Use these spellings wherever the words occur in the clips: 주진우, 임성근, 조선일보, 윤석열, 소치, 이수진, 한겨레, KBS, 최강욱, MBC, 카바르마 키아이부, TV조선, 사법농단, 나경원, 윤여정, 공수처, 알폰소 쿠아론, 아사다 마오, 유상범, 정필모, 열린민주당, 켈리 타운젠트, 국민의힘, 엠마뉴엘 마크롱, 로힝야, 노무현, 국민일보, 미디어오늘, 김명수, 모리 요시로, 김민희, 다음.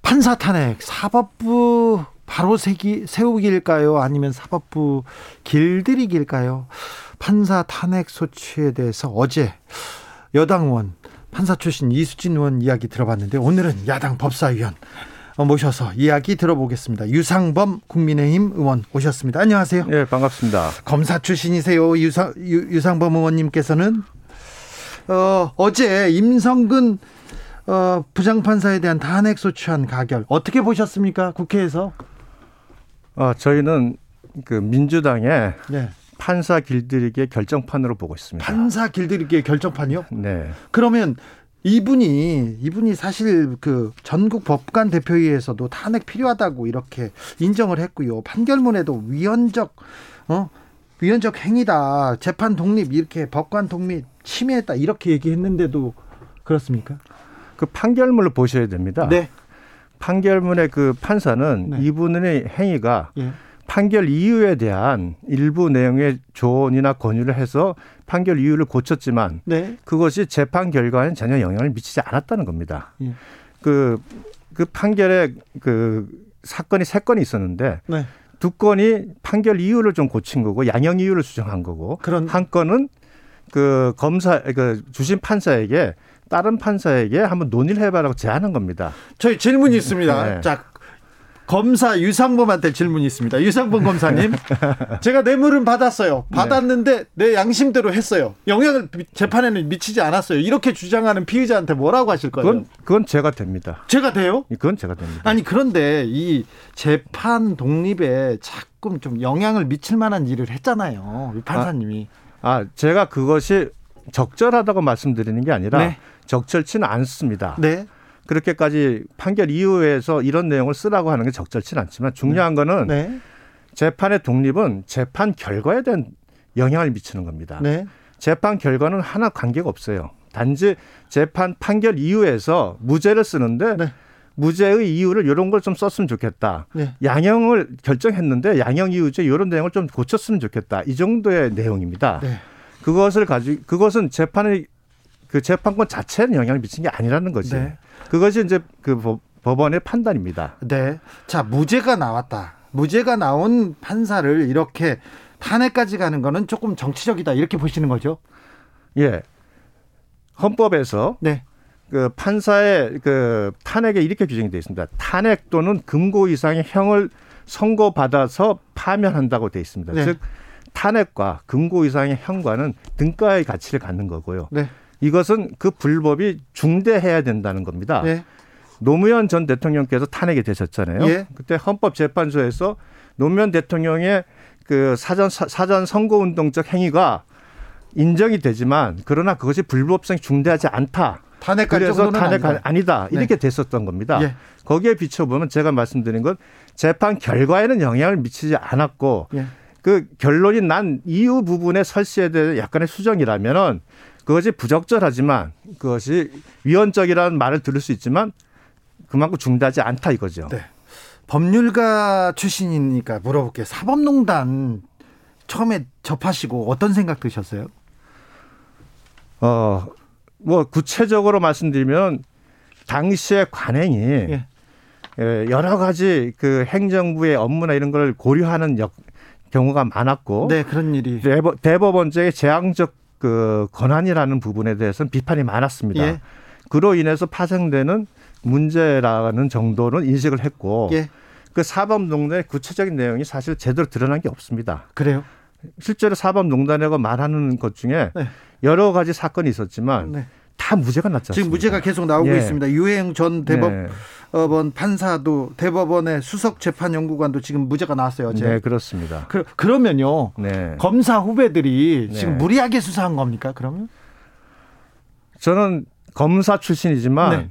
판사 탄핵, 사법부 바로 세우기일까요? 아니면 사법부 길들이기일까요? 판사 탄핵 소추에 대해서 어제 여당 의원, 판사 출신 이수진 의원 이야기 들어봤는데, 오늘은 야당 법사위원 모셔서 이야기 들어보겠습니다. 유상범 국민의힘 의원 오셨습니다. 안녕하세요. 네, 반갑습니다. 검사 출신이세요. 유상범 의원님께서는 어제 임성근 부장판사에 대한 탄핵소추안 가결 어떻게 보셨습니까? 국회에서. 저희는 그 민주당의 판사 길들이기의 결정판으로 보고 있습니다. 판사 길들이기의 결정판이요? 네. 그러면 이분이 사실 그 전국 법관 대표회의에서도 탄핵 필요하다고 이렇게 인정을 했고요. 판결문에도 위헌적 행위다, 재판 독립, 이렇게 법관 독립 침해했다, 이렇게 얘기했는데도 그렇습니까? 그 판결문을 보셔야 됩니다. 네. 판결문의 그 판사는 이분의 행위가 판결 이유에 대한 일부 내용의 조언이나 권유를 해서 판결 이유를 고쳤지만 그것이 재판 결과에는 전혀 영향을 미치지 않았다는 겁니다. 그 판결에 그 사건이 3건이 있었는데 2건이 판결 이유를 좀 고친 거고 양형 이유를 수정한 거고, 한 건은 그 검사, 그 주심 판사에게 다른 판사에게 한번 논의를 해봐라고 제안한 겁니다. 저희 질문이 있습니다. 네. 자, 검사 유상범한테 질문이 있습니다. 유상범 검사님, 제가 뇌물은 받았어요. 받았는데 내 양심대로 했어요. 영향을 재판에는 미치지 않았어요. 이렇게 주장하는 피의자한테 뭐라고 하실 거예요? 그건 제가 됩니다. 제가 돼요? 그건 제가 됩니다. 아니, 그런데 이 재판 독립에 자꾸 좀 영향을 미칠 만한 일을 했잖아요, 이 판사님이. 제가 그것이 적절하다고 말씀드리는 게 아니라 적절치는 않습니다. 그렇게까지 판결 이후에서 이런 내용을 쓰라고 하는 게 적절치는 않지만, 중요한 거는 재판의 독립은 재판 결과에 대한 영향을 미치는 겁니다. 재판 결과는 하나 관계가 없어요. 단지 재판 판결 이후에서 무죄를 쓰는데 무죄의 이유를 이런 걸 좀 썼으면 좋겠다. 양형을 결정했는데 양형 이유제 이런 내용을 좀 고쳤으면 좋겠다. 이 정도의 내용입니다. 그것은 재판의 그 재판권 자체에 영향을 미친 게 아니라는 거지. 그것이 이제 그 법원의 판단입니다. 자, 무죄가 나왔다. 무죄가 나온 판사를 이렇게 탄핵까지 가는 거는 조금 정치적이다, 이렇게 보시는 거죠? 예. 헌법에서 그 판사의 그 탄핵에 이렇게 규정이 되어 있습니다. 탄핵 또는 금고 이상의 형을 선고받아서 파면한다고 되어 있습니다. 즉 탄핵과 금고 이상의 형과는 등가의 가치를 갖는 거고요. 이것은 그 불법이 중대해야 된다는 겁니다. 노무현 전 대통령께서 탄핵이 되셨잖아요. 그때 헌법재판소에서 노무현 대통령의 그 사전 선거운동적 행위가 인정이 되지만, 그러나 그것이 불법성이 중대하지 않다, 그래서 탄핵 아니다, 이렇게 됐었던 겁니다. 거기에 비춰보면 제가 말씀드린 건 재판 결과에는 영향을 미치지 않았고 그 결론이 난 이유 부분의 설시에 대해 약간의 수정이라면은 그것이 부적절하지만, 그것이 위헌적이라는 말을 들을 수 있지만 그만큼 중대하지 않다 이거죠. 법률가 출신이니까 물어볼게요. 사법농단 처음에 접하시고 어떤 생각 드셨어요? 뭐 구체적으로 말씀드리면 당시의 관행이 여러 가지 그 행정부의 업무나 이런 걸 고려하는 경우가 많았고, 그런 일이 대법원장의 재앙적 그 권한이라는 부분에 대해서는 비판이 많았습니다. 그로 인해서 파생되는 문제라는 정도는 인식을 했고, 그 사법농단의 구체적인 내용이 사실 제대로 드러난 게 없습니다. 그래요? 실제로 사법농단이라고 말하는 것 중에 여러 가지 사건이 있었지만 다 무죄가 났지 않습니까? 지금 무죄가 계속 나오고 있습니다. 유해영 전 대법원 판사도, 대법원의 수석재판연구관도 지금 무죄가 나왔어요. 그렇습니다. 그러면요 검사 후배들이 지금 무리하게 수사한 겁니까? 그러면 저는 검사 출신이지만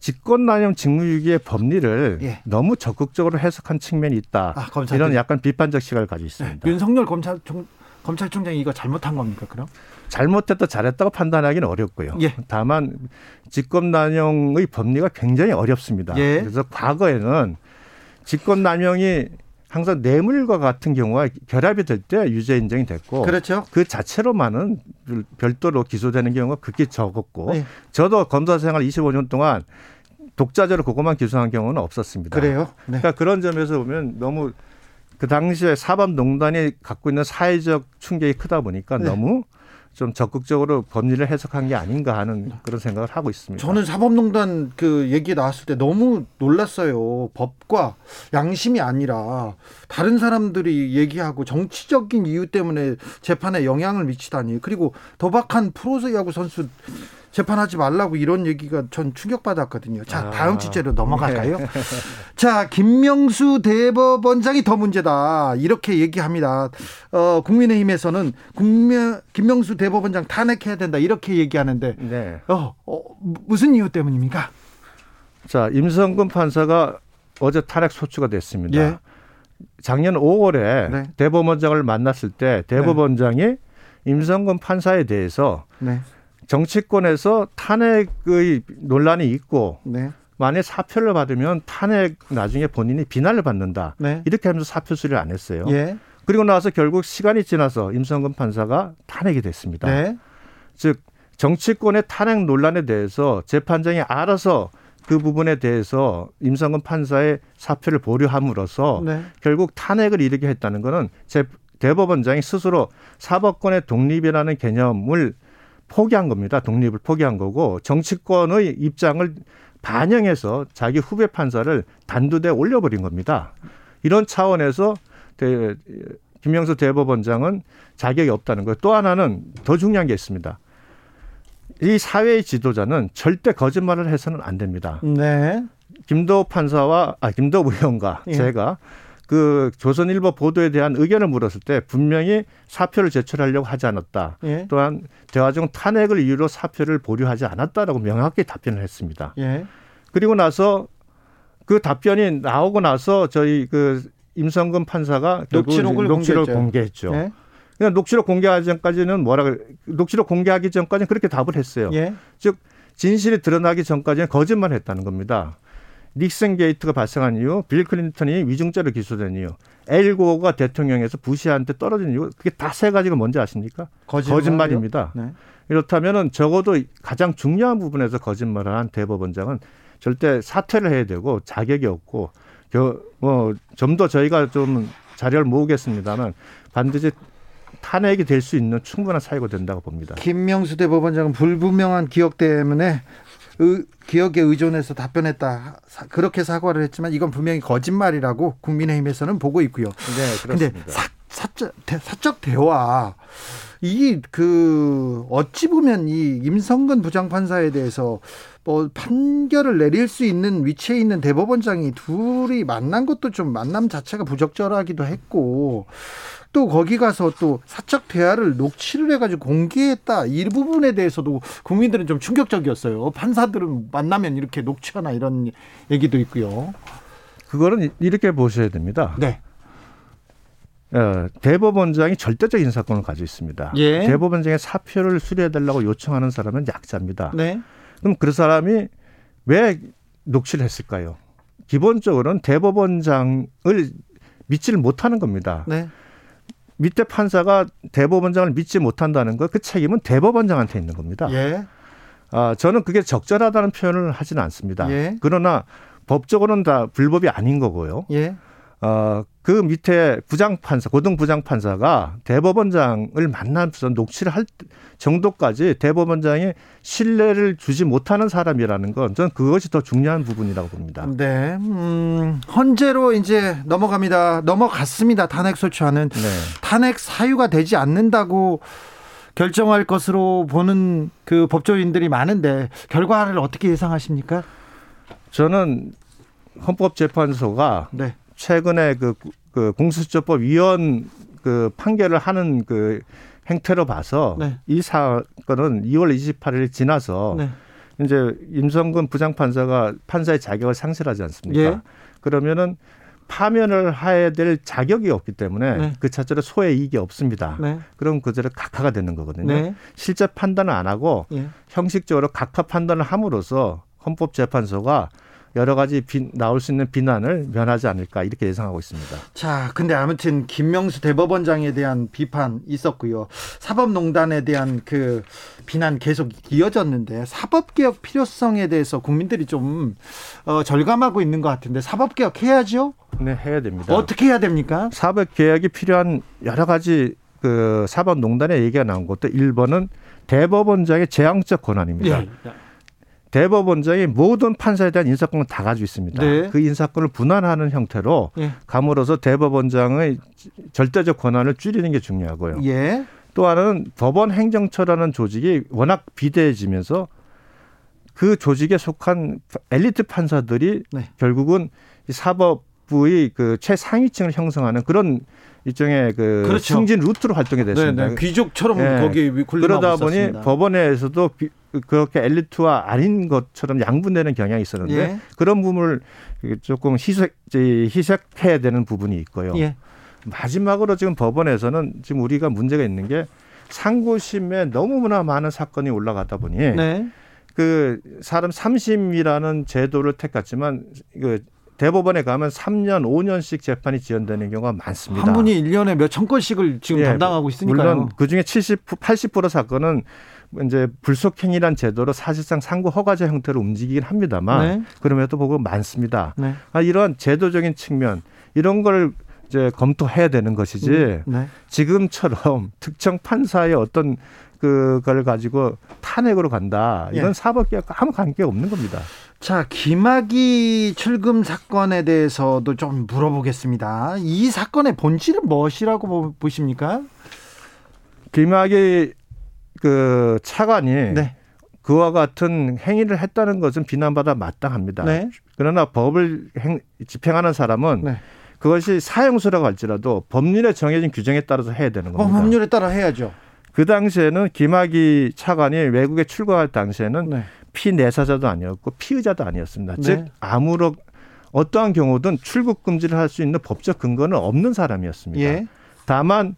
직권남용 직무유기의 법리를 예. 너무 적극적으로 해석한 측면이 있다. 이런 약간 비판적 시각을 가지고 있습니다. 네. 윤석열 검찰총장이 이거 잘못한 겁니까 그럼? 잘못했다 잘했다고 판단하기는 어렵고요. 예. 다만 직권남용의 법리가 굉장히 어렵습니다. 예. 그래서 과거에는 직권남용이 항상 뇌물과 같은 경우가 결합이 될 때 유죄 인정이 됐고 그렇죠. 그 자체로만은 별도로 기소되는 경우가 극히 적었고 네. 저도 검사 생활 25년 동안 독자적으로 그것만 기소한 경우는 없었습니다. 그래요? 네. 그러니까 그런 점에서 보면 너무 그 당시에 사법농단이 갖고 있는 사회적 충격이 크다 보니까 네. 너무 좀 적극적으로 법리를 해석한 게 아닌가 하는 그런 생각을 하고 있습니다. 저는 사법농단 그 얘기 나왔을 때 너무 놀랐어요. 법과 양심이 아니라 다른 사람들이 얘기하고 정치적인 이유 때문에 재판에 영향을 미치다니. 그리고 도박한 프로야구 선수 재판하지 말라고 이런 얘기가 전 충격받았거든요. 자, 다음 주제로 넘어갈까요? 네. 자, 김명수 대법원장이 더 문제다 이렇게 얘기합니다. 국민의힘에서는 김명수 대법원장 탄핵해야 된다 이렇게 얘기하는데 네. 무슨 이유 때문입니까? 자, 임성근 판사가 어제 탄핵 소추가 됐습니다. 예. 작년 5월에 네. 대법원장을 만났을 때 대법원장이 네. 임성근 판사에 대해서 네. 정치권에서 탄핵의 논란이 있고 네. 만약 사표를 받으면 탄핵 나중에 본인이 비난을 받는다. 네. 이렇게 하면서 사표 수리를 안 했어요. 예. 그리고 나서 결국 시간이 지나서 임성근 판사가 탄핵이 됐습니다. 네. 즉 정치권의 탄핵 논란에 대해서 재판장이 알아서 그 부분에 대해서 임성근 판사의 사표를 보류함으로써 네. 결국 탄핵을 일으키게 했다는 것은 대법원장이 스스로 사법권의 독립이라는 개념을 포기한 겁니다. 독립을 포기한 거고 정치권의 입장을 반영해서 자기 후배 판사를 단두대에 올려버린 겁니다. 이런 차원에서 김명수 대법원장은 자격이 없다는 거예요. 또 하나는 더 중요한 게 있습니다. 이 사회의 지도자는 절대 거짓말을 해서는 안 됩니다. 네. 김도읍 의원과 예. 제가 그 조선일보 보도에 대한 의견을 물었을 때 분명히 사표를 제출하려고 하지 않았다. 예. 또한 대화 중 탄핵을 이유로 사표를 보류하지 않았다라고 명확히 답변을 했습니다. 예. 그리고 나서 그 답변이 나오고 나서 저희 그 임성근 판사가 녹취록을 공개했죠. 예. 그냥 녹취록 공개하기 전까지는 그렇게 답을 했어요. 예. 즉 진실이 드러나기 전까지는 거짓말을 했다는 겁니다. 닉슨 게이트가 발생한 이유, 빌 클린턴이 위증죄로 기소된 이유, 엘고어가 대통령에서 부시한테 떨어진 이유, 그게 다 세 가지가 뭔지 아십니까? 거짓말입니다. 네. 이렇다면 적어도 가장 중요한 부분에서 거짓말을 한 대법원장은 절대 사퇴를 해야 되고 자격이 없고 좀 더 저희가 좀 자료를 모으겠습니다만 반드시 탄핵이 될 수 있는 충분한 사유가 된다고 봅니다. 김명수 대법원장은 불분명한 기억 때문에 기억에 의존해서 답변했다. 그렇게 사과를 했지만 이건 분명히 거짓말이라고 국민의힘에서는 보고 있고요. 네, 그런데 사적 대화 어찌 보면 이 임성근 부장판사에 대해서 뭐 판결을 내릴 수 있는 위치에 있는 대법원장이 둘이 만난 것도 좀 만남 자체가 부적절하기도 했고 또 거기 가서 또 사적 대화를 녹취를 해가지고 공개했다 이 부분에 대해서도 국민들은 좀 충격적이었어요. 판사들은 만나면 이렇게 녹취하나 이런 얘기도 있고요. 그거는 이렇게 보셔야 됩니다. 네. 대법원장이 절대적 인사권을 가지고 있습니다. 예. 대법원장의 사표를 수리해달라고 요청하는 사람은 약자입니다. 네. 그럼 그 사람이 왜 녹취를 했을까요? 기본적으로는 대법원장을 믿지를 못하는 겁니다. 네. 밑에 판사가 대법원장을 믿지 못한다는 것, 그 책임은 대법원장한테 있는 겁니다. 예. 저는 그게 적절하다는 표현을 하지는 않습니다. 예. 그러나 법적으로는 다 불법이 아닌 거고요. 예. 그 밑에 고등 부장판사가 대법원장을 만나면서 녹취를 할 정도까지 대법원장이 신뢰를 주지 못하는 사람이라는 건 저는 그것이 더 중요한 부분이라고 봅니다. 네. 헌재로 이제 넘어갔습니다. 탄핵 소추안은. 네. 탄핵 사유가 되지 않는다고 결정할 것으로 보는 그 법조인들이 많은데 결과를 어떻게 예상하십니까? 저는 헌법재판소가 네. 최근에 그 공수처법 위헌 그 판결을 하는 그 행태로 봐서 네. 이 사건은 2월 28일이 지나서 네. 이제 임성근 부장판사가 판사의 자격을 상실하지 않습니까? 예. 그러면은 파면을 해야 될 자격이 없기 때문에 네. 그 자체로 소의 이익이 없습니다. 네. 그럼 그대로 각하가 되는 거거든요. 네. 실제 판단을 안 하고 예. 형식적으로 각하 판단을 함으로써 헌법재판소가 여러 가지 나올 수 있는 비난을 면하지 않을까 이렇게 예상하고 있습니다. 자, 근데 아무튼 김명수 대법원장에 대한 비판 있었고요. 사법농단에 대한 그 비난 계속 이어졌는데 사법개혁 필요성에 대해서 국민들이 좀 절감하고 있는 것 같은데 사법개혁 해야죠? 네, 해야 됩니다. 어떻게 해야 됩니까? 사법개혁이 필요한 여러 가지 그 사법농단의 얘기가 나온 것도 1번은 대법원장의 제왕적 권한입니다. 네. 대법원장이 모든 판사에 대한 인사권을 다 가지고 있습니다. 네. 그 인사권을 분할하는 형태로 예. 감으로써 대법원장의 절대적 권한을 줄이는 게 중요하고요. 예. 또 하나는 법원 행정처라는 조직이 워낙 비대해지면서 그 조직에 속한 엘리트 판사들이 네. 결국은 사법부의 그 최상위층을 형성하는 그런 일종의 그 그렇죠. 승진 루트로 활동이 됐습니다. 네네. 귀족처럼 네. 거기에 군림하고 있었습니다. 그러다 보니 법원에서도 그렇게 엘리트와 아닌 것처럼 양분되는 경향이 있었는데 예. 그런 부분을 조금 희색해야 되는 부분이 있고요. 예. 마지막으로 지금 법원에서는 지금 우리가 문제가 있는 게 상고심에 너무나 많은 사건이 올라가다 보니 네. 그 사람 3심이라는 제도를 택했지만 그 대법원에 가면 3년, 5년씩 재판이 지연되는 경우가 많습니다. 한 분이 1년에 몇천 건씩을 지금 예, 담당하고 있으니까요. 물론 그중에 80% 사건은 이제 불속행위란 제도로 사실상 상고 허가제 형태로 움직이긴 합니다만 네. 그럼에도 불구하고 많습니다. 네. 이런 제도적인 측면 이런 걸 이제 검토해야 되는 것이지 네. 지금처럼 특정 판사의 어떤 그걸 가지고 탄핵으로 간다. 이건 예. 사법개혁과 아무 관계가 없는 겁니다. 자, 김학의 출금 사건에 대해서도 좀 물어보겠습니다. 이 사건의 본질은 무엇이라고 보십니까? 김학의 그 차관이 네. 그와 같은 행위를 했다는 것은 비난받아 마땅합니다. 네. 그러나 법을 집행하는 사람은 네. 그것이 사형수라고 할지라도 법률에 정해진 규정에 따라서 해야 되는 겁니다. 법률에 따라 해야죠. 그 당시에는 김학의 차관이 외국에 출국할 당시에는 네. 피내사자도 아니었고 피의자도 아니었습니다. 네. 즉 아무런 어떠한 경우든 출국 금지를 할 수 있는 법적 근거는 없는 사람이었습니다. 예. 다만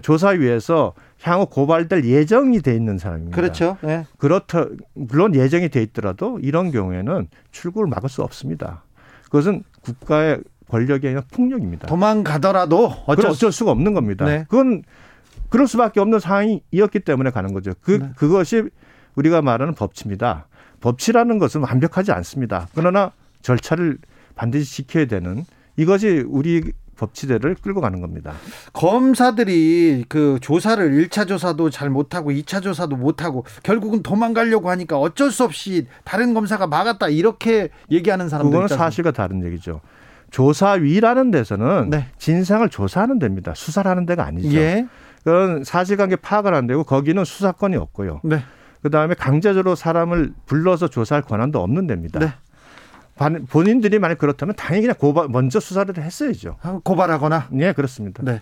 조사위에서 향후 고발될 예정이 돼 있는 사람입니다. 그렇죠. 네. 물론 예정이 돼 있더라도 이런 경우에는 출국을 막을 수 없습니다. 그것은 국가의 권력이 아니라 폭력입니다. 도망가더라도 어쩔 수가 없는 겁니다. 네. 그건 그럴 수밖에 없는 상황이었기 때문에 가는 거죠. 네. 그것이 우리가 말하는 법치입니다. 법치라는 것은 완벽하지 않습니다. 그러나 절차를 반드시 지켜야 되는 이것이 우리 법치대를 끌고 가는 겁니다. 검사들이 그 조사를 1차 조사도 잘 못하고 2차 조사도 못하고 결국은 도망가려고 하니까 어쩔 수 없이 다른 검사가 막았다 이렇게 얘기하는 사람들 있잖아요. 그건 사실과 다른 얘기죠. 조사위라는 데서는 네. 진상을 조사하는 데입니다. 수사를 하는 데가 아니죠. 예. 그건 사실관계 파악을 안 되고 거기는 수사권이 없고요. 네. 그다음에 강제적으로 사람을 불러서 조사할 권한도 없는 데입니다. 네. 본인들이 만약 그렇다면 당연히 그냥 먼저 수사를 했어야죠. 고발하거나. 네, 그렇습니다. 네.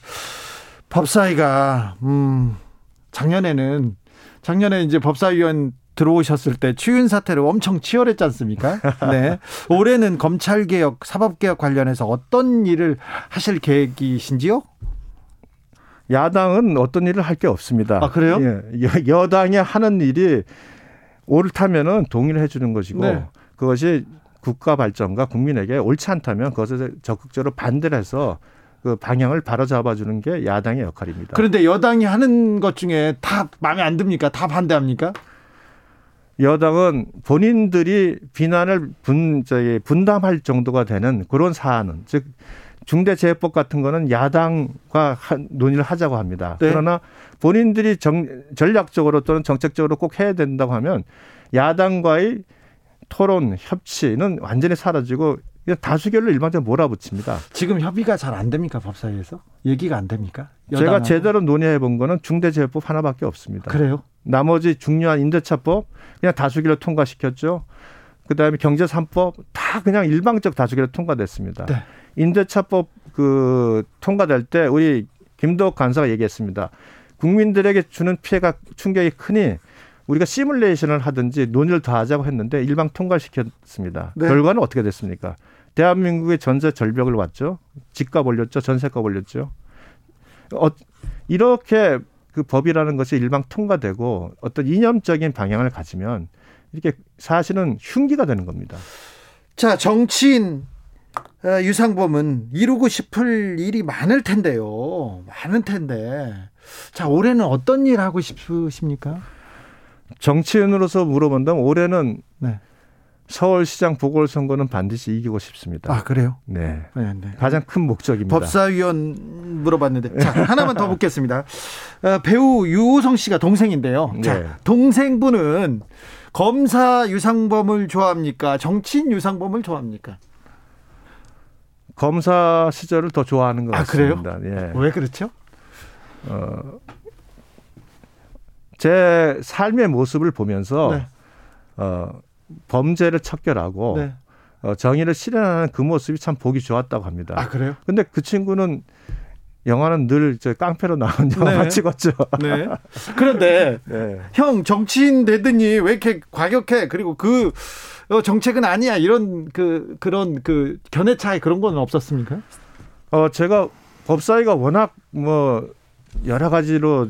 법사위가 작년에 이제 법사위원 들어오셨을 때 추윤 사태로 엄청 치열했지 않습니까? 네. 올해는 검찰개혁, 사법개혁 관련해서 어떤 일을 하실 계획이신지요? 야당은 어떤 일을 할 게 없습니다. 아, 그래요? 예. 여당이 하는 일이 옳다면은 동의를 해주는 것이고 네. 그것이 국가 발전과 국민에게 옳지 않다면 그것에 적극적으로 반대를 해서 그 방향을 바로잡아주는 게 야당의 역할입니다. 그런데 여당이 하는 것 중에 다 마음에 안 듭니까? 다 반대합니까? 여당은 본인들이 비난을 분담할 정도가 되는 그런 사안은 즉 중대재해법 같은 거는 야당과 논의를 하자고 합니다. 네. 그러나 본인들이 전략적으로 또는 정책적으로 꼭 해야 된다고 하면 야당과의 토론, 협치는 완전히 사라지고 다수결로 일방적으로 몰아붙입니다. 지금 협의가 잘 안 됩니까? 법사위에서? 얘기가 안 됩니까? 여당하고. 제가 제대로 논의해 본 거는 중대재해법 하나밖에 없습니다. 그래요? 나머지 중요한 임대차법 그냥 다수결로 통과시켰죠. 그다음에 경제 3법 다 그냥 일방적 다수결로 통과됐습니다. 네. 임대차법 그 통과될 때 우리 김도읍 간사가 얘기했습니다. 국민들에게 주는 피해가 충격이 크니 우리가 시뮬레이션을 하든지 논의를 다 하자고 했는데 일방 통과시켰습니다. 네. 결과는 어떻게 됐습니까? 대한민국의 전세 절벽을 왔죠. 집값 올렸죠. 전세값 올렸죠. 이렇게 그 법이라는 것이 일방 통과되고 어떤 이념적인 방향을 가지면 이렇게 사실은 흉기가 되는 겁니다. 자, 정치인 유상범은 이루고 싶을 일이 많을 텐데요. 많을 텐데. 자, 올해는 어떤 일 하고 싶으십니까? 정치인으로서 물어본다면 올해는 네. 서울시장 보궐선거는 반드시 이기고 싶습니다. 아, 그래요? 네. 네, 네. 가장 큰 목적입니다. 법사위원 물어봤는데. 자, 하나만 더 묻겠습니다. 배우 유호성 씨가 동생인데요. 네. 자, 동생분은 검사 유상범을 좋아합니까? 정치인 유상범을 좋아합니까? 검사 시절을 더 좋아하는 것 같습니다. 아, 그래요? 예. 왜 그렇죠? 제 삶의 모습을 보면서 네. 범죄를 척결하고 네. 정의를 실현하는 그 모습이 참 보기 좋았다고 합니다. 아, 그래요? 근데 그 친구는 영화는 늘 저 깡패로 나온 영화만 네. 찍었죠. 네. 그런데 네. 형 정치인 되더니 왜 이렇게 과격해? 그리고 그 정책은 아니야. 이런 그런 그 견해 차이 그런 건 없었습니까? 제가 법사위가 워낙 뭐 여러 가지로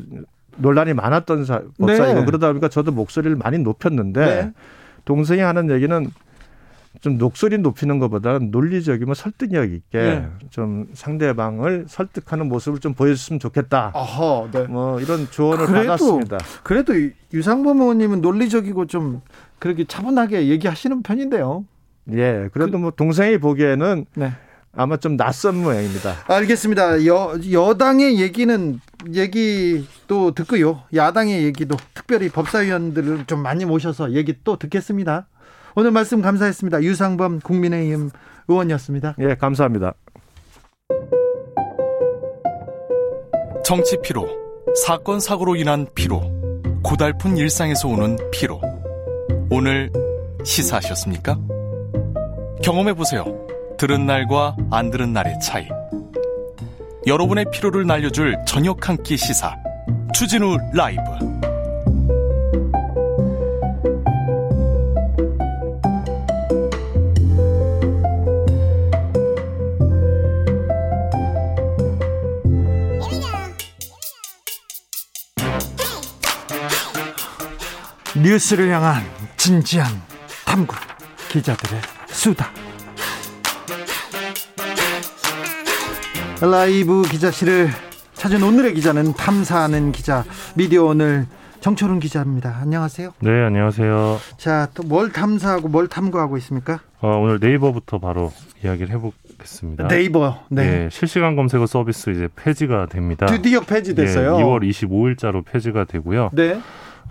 논란이 많았던 법사위가 네. 그러다 보니까 저도 목소리를 많이 높였는데 네. 동생이 하는 얘기는 좀 목소리 높이는 것보다는 논리적이고 설득력 있게 네. 좀 상대방을 설득하는 모습을 좀 보여줬으면 좋겠다. 아하, 네. 뭐 이런 조언을 받았습니다. 그래도 유상범 의원님은 논리적이고 좀 그렇게 차분하게 얘기하시는 편인데요. 예, 그래도 뭐 동생이 보기에는 네. 아마 좀 낯선 모양입니다. 알겠습니다. 여당의 얘기도 듣고요. 야당의 얘기도 특별히 법사위원들을 좀 많이 모셔서 얘기 또 듣겠습니다. 오늘 말씀 감사했습니다. 유상범 국민의힘 의원이었습니다. 예, 감사합니다. 정치 피로, 사건 사고로 인한 피로, 고달픈 일상에서 오는 피로. 오늘 시사하셨습니까? 경험해보세요. 들은 날과 안 들은 날의 차이. 여러분의 피로를 날려줄 저녁 한 끼 시사. 주진우 라이브. 뉴스를 향한 진지한 탐구, 기자들의 수다. 라이브 기자실을 찾은 오늘의 기자는 탐사하는 기자 미디어오늘 정철훈 기자입니다. 안녕하세요. 네, 안녕하세요. 자, 또 뭘 탐사하고 뭘 탐구하고 있습니까? 오늘 네이버부터 바로 이야기를 해보겠습니다. 네이버. 네. 네, 실시간 검색어 서비스 이제 폐지가 됩니다. 드디어 폐지됐어요. 네, 2월 25일자로 폐지가 되고요. 네.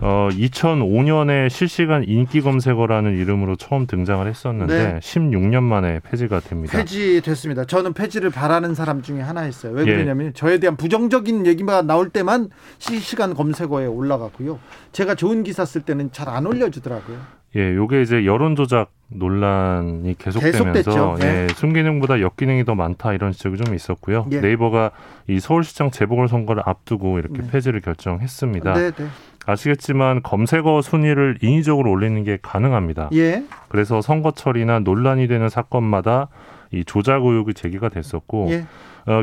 2005년에 실시간 인기 검색어라는 이름으로 처음 등장을 했었는데 네. 16년 만에 폐지가 됩니다. 폐지됐습니다. 저는 폐지를 바라는 사람 중에 하나였어요. 왜 그러냐면 예. 저에 대한 부정적인 얘기만 나올 때만 실시간 검색어에 올라가고요. 제가 좋은 기사 쓸 때는 잘 안 올려주더라고요. 예, 요게 이제 여론 조작 논란이 계속되면서 네. 예, 순기능보다 역기능이 더 많다 이런 지적이 좀 있었고요. 예. 네이버가 이 서울시장 재보궐선거를 앞두고 이렇게 네. 폐지를 결정했습니다. 네, 네. 아시겠지만 검색어 순위를 인위적으로 올리는 게 가능합니다. 예. 그래서 선거철이나 논란이 되는 사건마다 이 조작 의혹이 제기가 됐었고 예.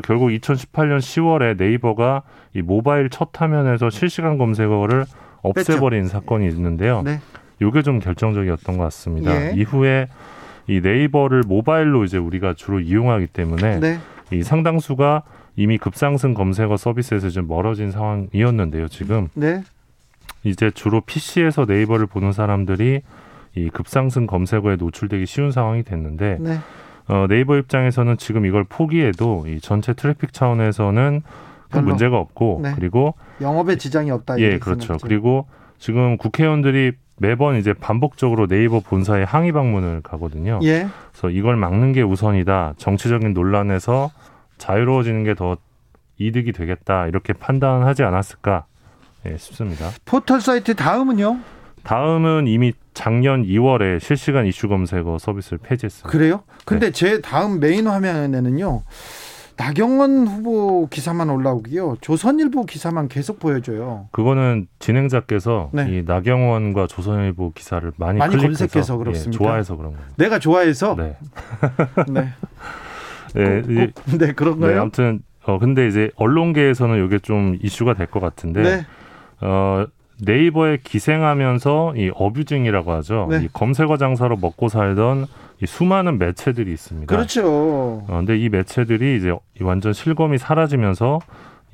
결국 2018년 10월에 네이버가 이 모바일 첫 화면에서 실시간 검색어를 없애버린 뺐죠. 사건이 있는데요. 네. 이게 좀 결정적이었던 것 같습니다. 예. 이후에 이 네이버를 모바일로 이제 우리가 주로 이용하기 때문에 네. 이 상당수가 이미 급상승 검색어 서비스에서 좀 멀어진 상황이었는데요. 지금. 네. 이제 주로 PC에서 네이버를 보는 사람들이 이 급상승 검색어에 노출되기 쉬운 상황이 됐는데 네. 네이버 입장에서는 지금 이걸 포기해도 이 전체 트래픽 차원에서는 큰 문제가 없고 네. 그리고 영업에 지장이 없다. 예, 그렇죠. 있지. 그리고 지금 국회의원들이 매번 이제 반복적으로 네이버 본사에 항의 방문을 가거든요. 예. 그래서 이걸 막는 게 우선이다. 정치적인 논란에서 자유로워지는 게 더 이득이 되겠다. 이렇게 판단하지 않았을까? 예, 싶습니다. 포털 사이트 다음은요? 다음은 이미 작년 2월에 실시간 이슈 검색어 서비스를 폐지했습니다. 그래요? 근데 네. 제 다음 메인 화면에는요. 나경원 후보 기사만 올라오고요. 조선일보 기사만 계속 보여줘요. 그거는 진행자께서 네. 이 나경원과 조선일보 기사를 많이 클릭해서 검색해서 그렇습니까? 예, 좋아해서 그런 거예요. 내가 좋아해서? 네. 네. 네, 그런가요? 네, 아무튼 근데 이제 언론계에서는 이게 좀 이슈가 될 것 같은데 네. 네이버에 기생하면서 이 어뷰징이라고 하죠. 네. 이 검색어 장사로 먹고 살던 이 수많은 매체들이 있습니다. 그렇죠. 그런데 이 매체들이 이제 완전 실검이 사라지면서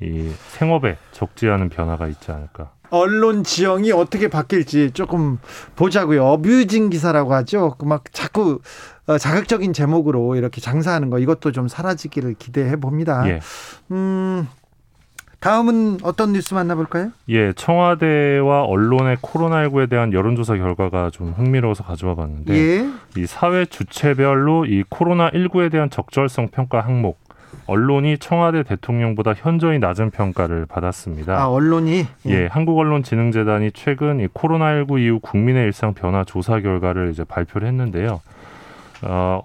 이 생업에 적지 않은 변화가 있지 않을까. 언론 지형이 어떻게 바뀔지 조금 보자고요. 어뷰징 기사라고 하죠. 막 자꾸 자극적인 제목으로 이렇게 장사하는 거, 이것도 좀 사라지기를 기대해 봅니다. 예. 다음은 어떤 뉴스 만나볼까요? 예, 청와대와 언론의 코로나19에 대한 여론조사 결과가 좀 흥미로워서 가져와 봤는데 예. 이 사회 주체별로 이 코로나19에 대한 적절성 평가 항목, 언론이 청와대 대통령보다 현저히 낮은 평가를 받았습니다. 아, 언론이? 예, 한국언론진흥재단이 최근 이 코로나19 이후 국민의 일상 변화 조사 결과를 이제 발표를 했는데요.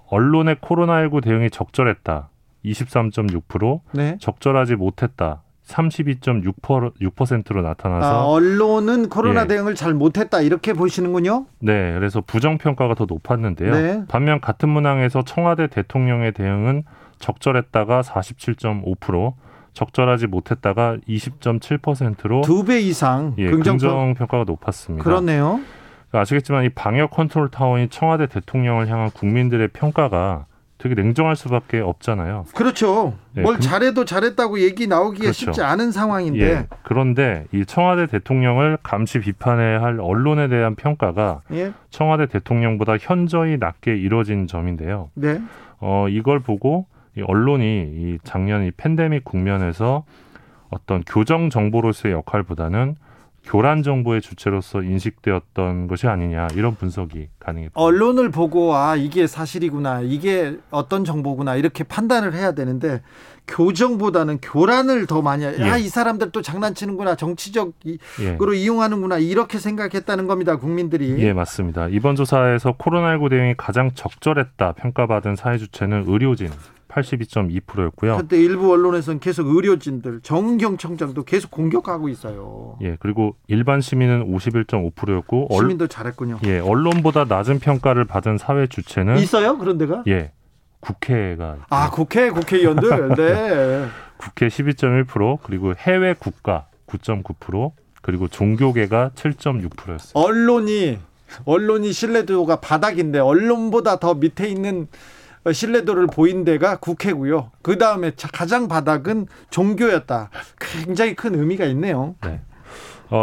언론의 코로나19 대응이 적절했다. 23.6%, 네. 적절하지 못했다. 32.6%로 나타나서 언론은 코로나 예. 대응을 잘 못했다 이렇게 보시는군요. 네, 그래서 부정평가가 더 높았는데요. 네. 반면 같은 문항에서 청와대 대통령의 대응은 적절했다가 47.5%, 적절하지 못했다가 20.7%로 2배 이상 예, 긍정평가가 높았습니다. 그렇네요. 아시겠지만 이 방역 컨트롤 타워인 청와대 대통령을 향한 국민들의 평가가 되게 냉정할 수밖에 없잖아요. 그렇죠. 네, 뭘 잘해도 잘했다고 얘기 나오기에 그렇죠. 쉽지 않은 상황인데. 예, 그런데 이 청와대 대통령을 감시 비판해야 할 언론에 대한 평가가 예. 청와대 대통령보다 현저히 낮게 이뤄진 점인데요. 네. 이걸 보고 이 언론이 이 작년 이 팬데믹 국면에서 어떤 교정 정보로서의 역할보다는 교란 정보의 주체로서 인식되었던 것이 아니냐, 이런 분석이 가능해요. 언론을 보고 아 이게 사실이구나, 이게 어떤 정보구나 이렇게 판단을 해야 되는데 교정보다는 교란을 더 많이 예. 아, 이 사람들 또 장난치는구나, 정치적으로 예. 이용하는구나 이렇게 생각했다는 겁니다, 국민들이. 예, 맞습니다. 이번 조사에서 코로나19 대응이 가장 적절했다 평가받은 사회 주체는 의료진 82.2%였고요. 그때 일부 언론에서는 계속 의료진들, 정경청장도 계속 공격하고 있어요. 예, 그리고 일반 시민은 51.5%였고 시민도 잘했군요. 예, 언론보다 낮은 평가를 받은 사회 주체는 있어요? 그런 데가? 예, 국회가 있죠. 아, 국회의원들. 네. 국회 12.1%, 그리고 해외 국가 9.9%, 그리고 종교계가 7.6%였어요. 언론이 신뢰도가 바닥인데 언론보다 더 밑에 있는 신뢰도를 보인 데가 국회고요. 그다음에 가장 바닥은 종교였다. 굉장히 큰 의미가 있네요. 네.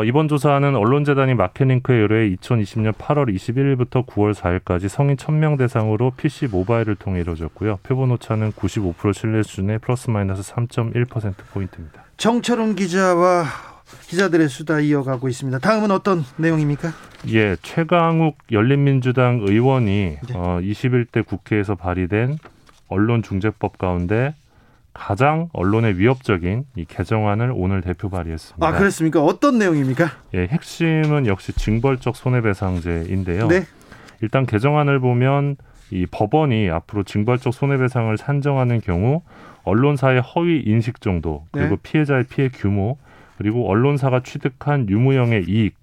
이번 조사는 언론재단이 마켓링크에 의뢰해 2020년 8월 21일부터 9월 4일까지 성인 1000명 대상으로 PC 모바일을 통해 이루어졌고요. 표본 오차는 95% 신뢰 수준의 플러스 마이너스 3.1%포인트입니다. 정철훈 기자와 기자들의 수다 이어가고 있습니다. 다음은 어떤 내용입니까? 예, 최강욱 열린민주당 의원이 21대 국회에서 발의된 언론중재법 가운데 가장 언론에 위협적인 이 개정안을 오늘 대표 발의했습니다. 아, 그렇습니까? 어떤 내용입니까? 예, 핵심은 역시 징벌적 손해배상제인데요. 네. 일단 개정안을 보면 이 법원이 앞으로 징벌적 손해배상을 산정하는 경우 언론사의 허위 인식 정도, 그리고 네. 피해자의 피해 규모, 그리고 언론사가 취득한 유무형의 이익,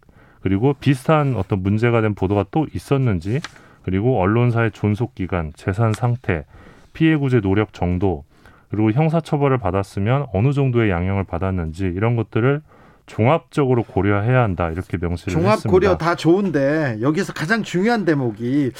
그리고 비슷한 어떤 문제가 된 보도가 또 있었는지, 그리고 언론사의 존속기간, 재산 상태, 피해구제 노력 정도, 그리고 형사처벌을 받았으면 어느 정도의 양형을 받았는지 이런 것들을 종합적으로 고려해야 한다, 이렇게 명시를 종합 했습니다. 고려 다 좋은데 여기서 가장 중요한 대목이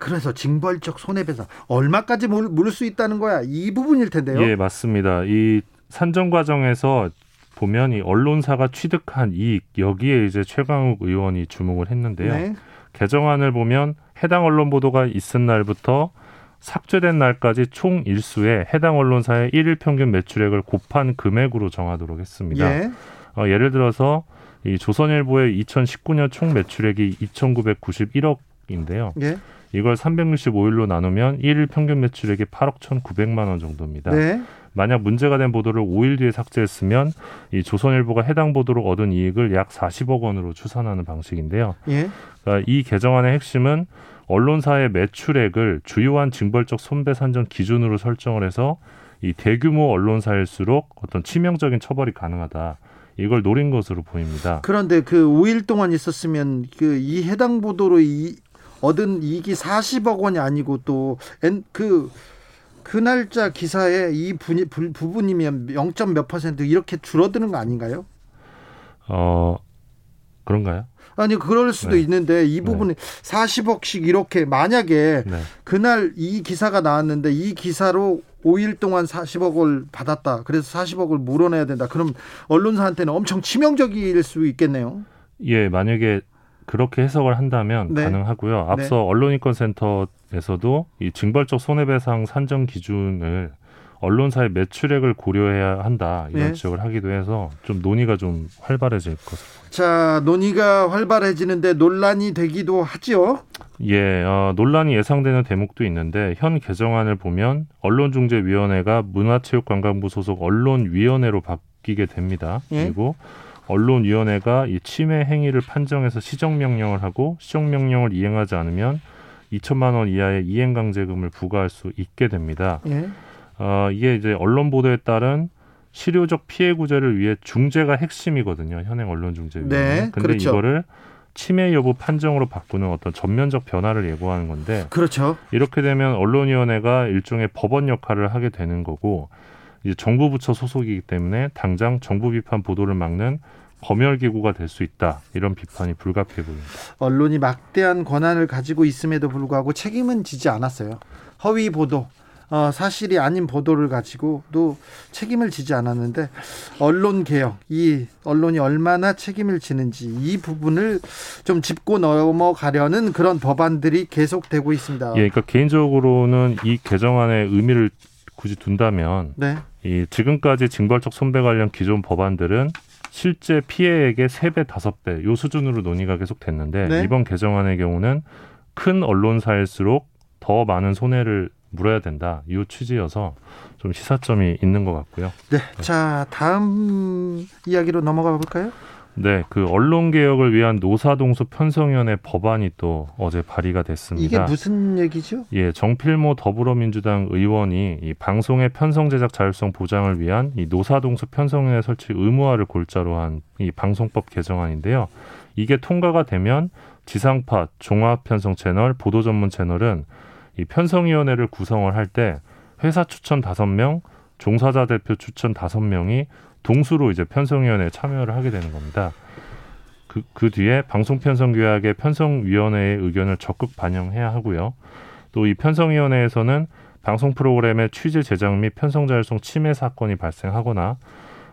그래서 징벌적 손해배상 얼마까지 물을 수 있다는 거야, 이 부분일 텐데요. 예, 맞습니다. 이 산정 과정에서 보면 이 언론사가 취득한 이익, 여기에 이제 최강욱 의원이 주목을 했는데요. 네. 개정안을 보면 해당 언론 보도가 있은 날부터 삭제된 날까지 총 일수에 해당 언론사의 1일 평균 매출액을 곱한 금액으로 정하도록 했습니다. 예. 예를 들어서 이 조선일보의 2019년 총 매출액이 2,991억인데요. 예. 이걸 365일로 나누면 1일 평균 매출액이 8억 1,900만 원 정도입니다. 네. 만약 문제가 된 보도를 5일 뒤에 삭제했으면 이 조선일보가 해당 보도로 얻은 이익을 약 40억 원으로 추산하는 방식인데요. 예. 그러니까 이 개정안의 핵심은 언론사의 매출액을 주요한 징벌적 손배 산정 기준으로 설정을 해서 이 대규모 언론사일수록 어떤 치명적인 처벌이 가능하다. 이걸 노린 것으로 보입니다. 그런데 그 5일 동안 있었으면 그 이 해당 보도로 얻은 이익이 40억 원이 아니고 또 그 날짜 기사에 이 부분이면 0. 몇 퍼센트 이렇게 줄어드는 거 아닌가요? 그런가요? 아니 그럴 수도 네. 있는데 이 부분이 네. 40억씩 이렇게 만약에 네. 그날 이 기사가 나왔는데 이 기사로 5일 동안 40억을 받았다. 그래서 40억을 물어내야 된다. 그럼 언론사한테는 엄청 치명적일 수 있겠네요. 예, 만약에 그렇게 해석을 한다면 네. 가능하고요. 앞서 네. 언론인권센터에서도 이 징벌적 손해배상 산정 기준을 언론사의 매출액을 고려해야 한다. 이런 네. 지적을 하기도 해서 좀 논의가 좀 활발해질 것으로 보입니다. 자, 논의가 활발해지는데 논란이 되기도 하지요? 예, 논란이 예상되는 대목도 있는데 현 개정안을 보면 언론중재위원회가 문화체육관광부 소속 언론위원회로 바뀌게 됩니다. 예? 그리고 언론위원회가 이 침해 행위를 판정해서 시정명령을 하고 시정명령을 이행하지 않으면 2천만 원 이하의 이행강제금을 부과할 수 있게 됩니다. 예? 이게 이제 언론 보도에 따른 실효적 피해 구제를 위해 중재가 핵심이거든요. 현행 언론중재위원회. 네, 근데 그렇죠. 이거를 침해 여부 판정으로 바꾸는 어떤 전면적 변화를 예고하는 건데. 그렇죠. 이렇게 되면 언론위원회가 일종의 법원 역할을 하게 되는 거고, 이제 정부 부처 소속이기 때문에 당장 정부 비판 보도를 막는 검열기구가 될 수 있다. 이런 비판이 불가피해 보입니다. 언론이 막대한 권한을 가지고 있음에도 불구하고 책임은 지지 않았어요. 허위 보도. 사실이 아닌 보도를 가지고도 책임을 지지 않았는데 언론개혁, 이 언론이 얼마나 책임을 지는지 이 부분을 좀 짚고 넘어가려는 그런 법안들이 계속되고 있습니다. 예, 그러니까 개인적으로는 이 개정안의 의미를 굳이 둔다면 네. 이 지금까지 징벌적 손배 관련 기존 법안들은 실제 피해액의 3배, 5배 요 수준으로 논의가 계속됐는데 네. 이번 개정안의 경우는 큰 언론사일수록 더 많은 손해를 물어야 된다. 이 취지여서 좀 시사점이 있는 것 같고요. 네, 자 다음 이야기로 넘어가 볼까요? 네, 그 언론 개혁을 위한 노사동수 편성위원회 법안이 또 어제 발의가 됐습니다. 이게 무슨 얘기죠? 예, 정필모 더불어민주당 의원이 이 방송의 편성 제작 자율성 보장을 위한 이 노사동수 편성위원회 설치 의무화를 골자로 한 이 방송법 개정안인데요. 이게 통과가 되면 지상파, 종합 편성 채널, 보도 전문 채널은 이 편성위원회를 구성을 할 때 회사 추천 5명, 종사자 대표 추천 5명이 동수로 이제 편성위원회에 참여를 하게 되는 겁니다. 그 뒤에 방송편성규약의 편성위원회의 의견을 적극 반영해야 하고요. 또 이 편성위원회에서는 방송 프로그램의 취재 제작 및 편성 자율성 침해 사건이 발생하거나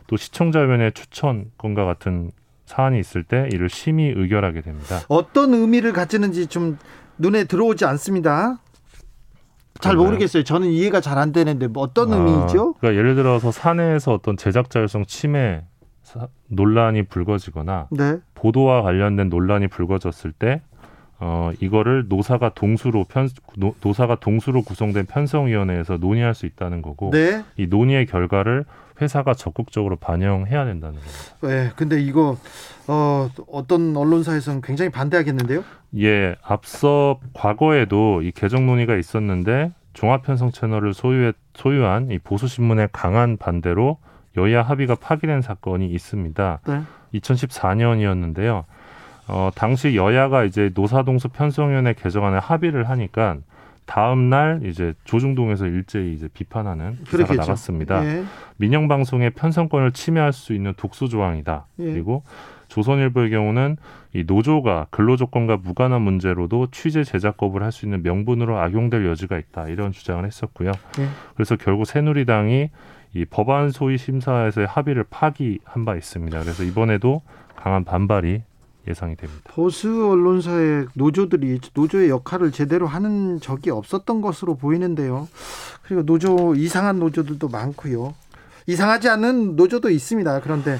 또 시청자위원회 추천 건과 같은 사안이 있을 때 이를 심의 의결하게 됩니다. 어떤 의미를 가지는지 좀 눈에 들어오지 않습니다. 잘 모르겠어요. 저는 이해가 잘 안 되는데 어떤 의미죠? 그러니까 예를 들어서 사내에서 어떤 제작 자율성 침해 논란이 불거지거나 네. 보도와 관련된 논란이 불거졌을 때 이거를 노사가 동수로 구성된 편성위원회에서 논의할 수 있다는 거고 네. 이 논의의 결과를 회사가 적극적으로 반영해야 된다는 겁니다. 네, 근데 이거 어떤 언론사에서는 굉장히 반대하겠는데요? 예, 앞서 과거에도 이 개정 논의가 있었는데 종합편성 채널을 소유한 이 보수신문의 강한 반대로 여야 합의가 파기된 사건이 있습니다. 네. 2014년이었는데요. 당시 여야가 이제 노사동수 편성위원회 개정안에 합의를 하니까 다음 날 이제 조중동에서 일제히 이제 비판하는 기사가 그렇겠죠. 나갔습니다. 예. 민영 방송의 편성권을 침해할 수 있는 독소 조항이다. 예. 그리고 조선일보의 경우는 이 노조가 근로 조건과 무관한 문제로도 취재 제작 거부를 할 수 있는 명분으로 악용될 여지가 있다. 이런 주장을 했었고요. 예. 그래서 결국 새누리당이 이 법안 소위 심사에서의 합의를 파기한 바 있습니다. 그래서 이번에도 강한 반발이 예상이 됩니다. 보수 언론사의 노조들이 노조의 역할을 제대로 하는 적이 없었던 것으로 보이는데요. 그리고 노조 이상한 노조들도 많고요. 이상하지 않은 노조도 있습니다. 그런데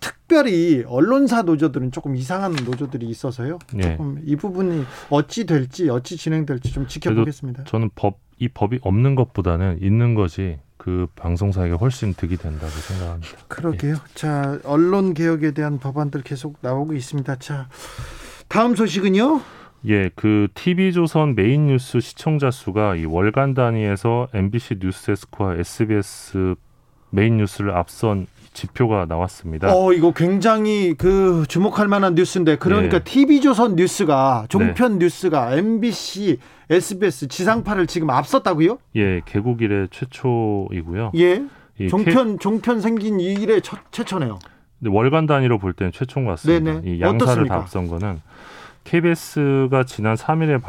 특별히 언론사 노조들은 조금 이상한 노조들이 있어서요. 조금 네. 이 부분이 어찌 될지 어찌 진행될지 좀 지켜보겠습니다. 저는 이 법이 없는 것보다는 있는 것이 그 방송사에게 훨씬 득이 된다고 생각합니다. 그러게요. 예. 자, 언론 개혁에 대한 법안들 계속 나오고 있습니다. 자, 다음 소식은요? 예, 그 TV조선 메인 뉴스 시청자 수가 이 월간 단위에서 MBC 뉴스데스크와 SBS 메인 뉴스를 앞선 지표가 나왔습니다. 이거 굉장히 그 주목할 만한 뉴스인데, 그러니까 예. TV조선 뉴스가, 종편 네. 뉴스가 MBC, SBS, 지상파를 지금 앞섰다고요? 예, 개국 이래 최초이고요. 예, 종편 생긴 이래 최초네요. 근데 월간 단위로 볼 때는 최초인 것 같습니다. 네네. 이 양사를 어떻습니까? 다 앞선 거는 KBS가 지난 3일에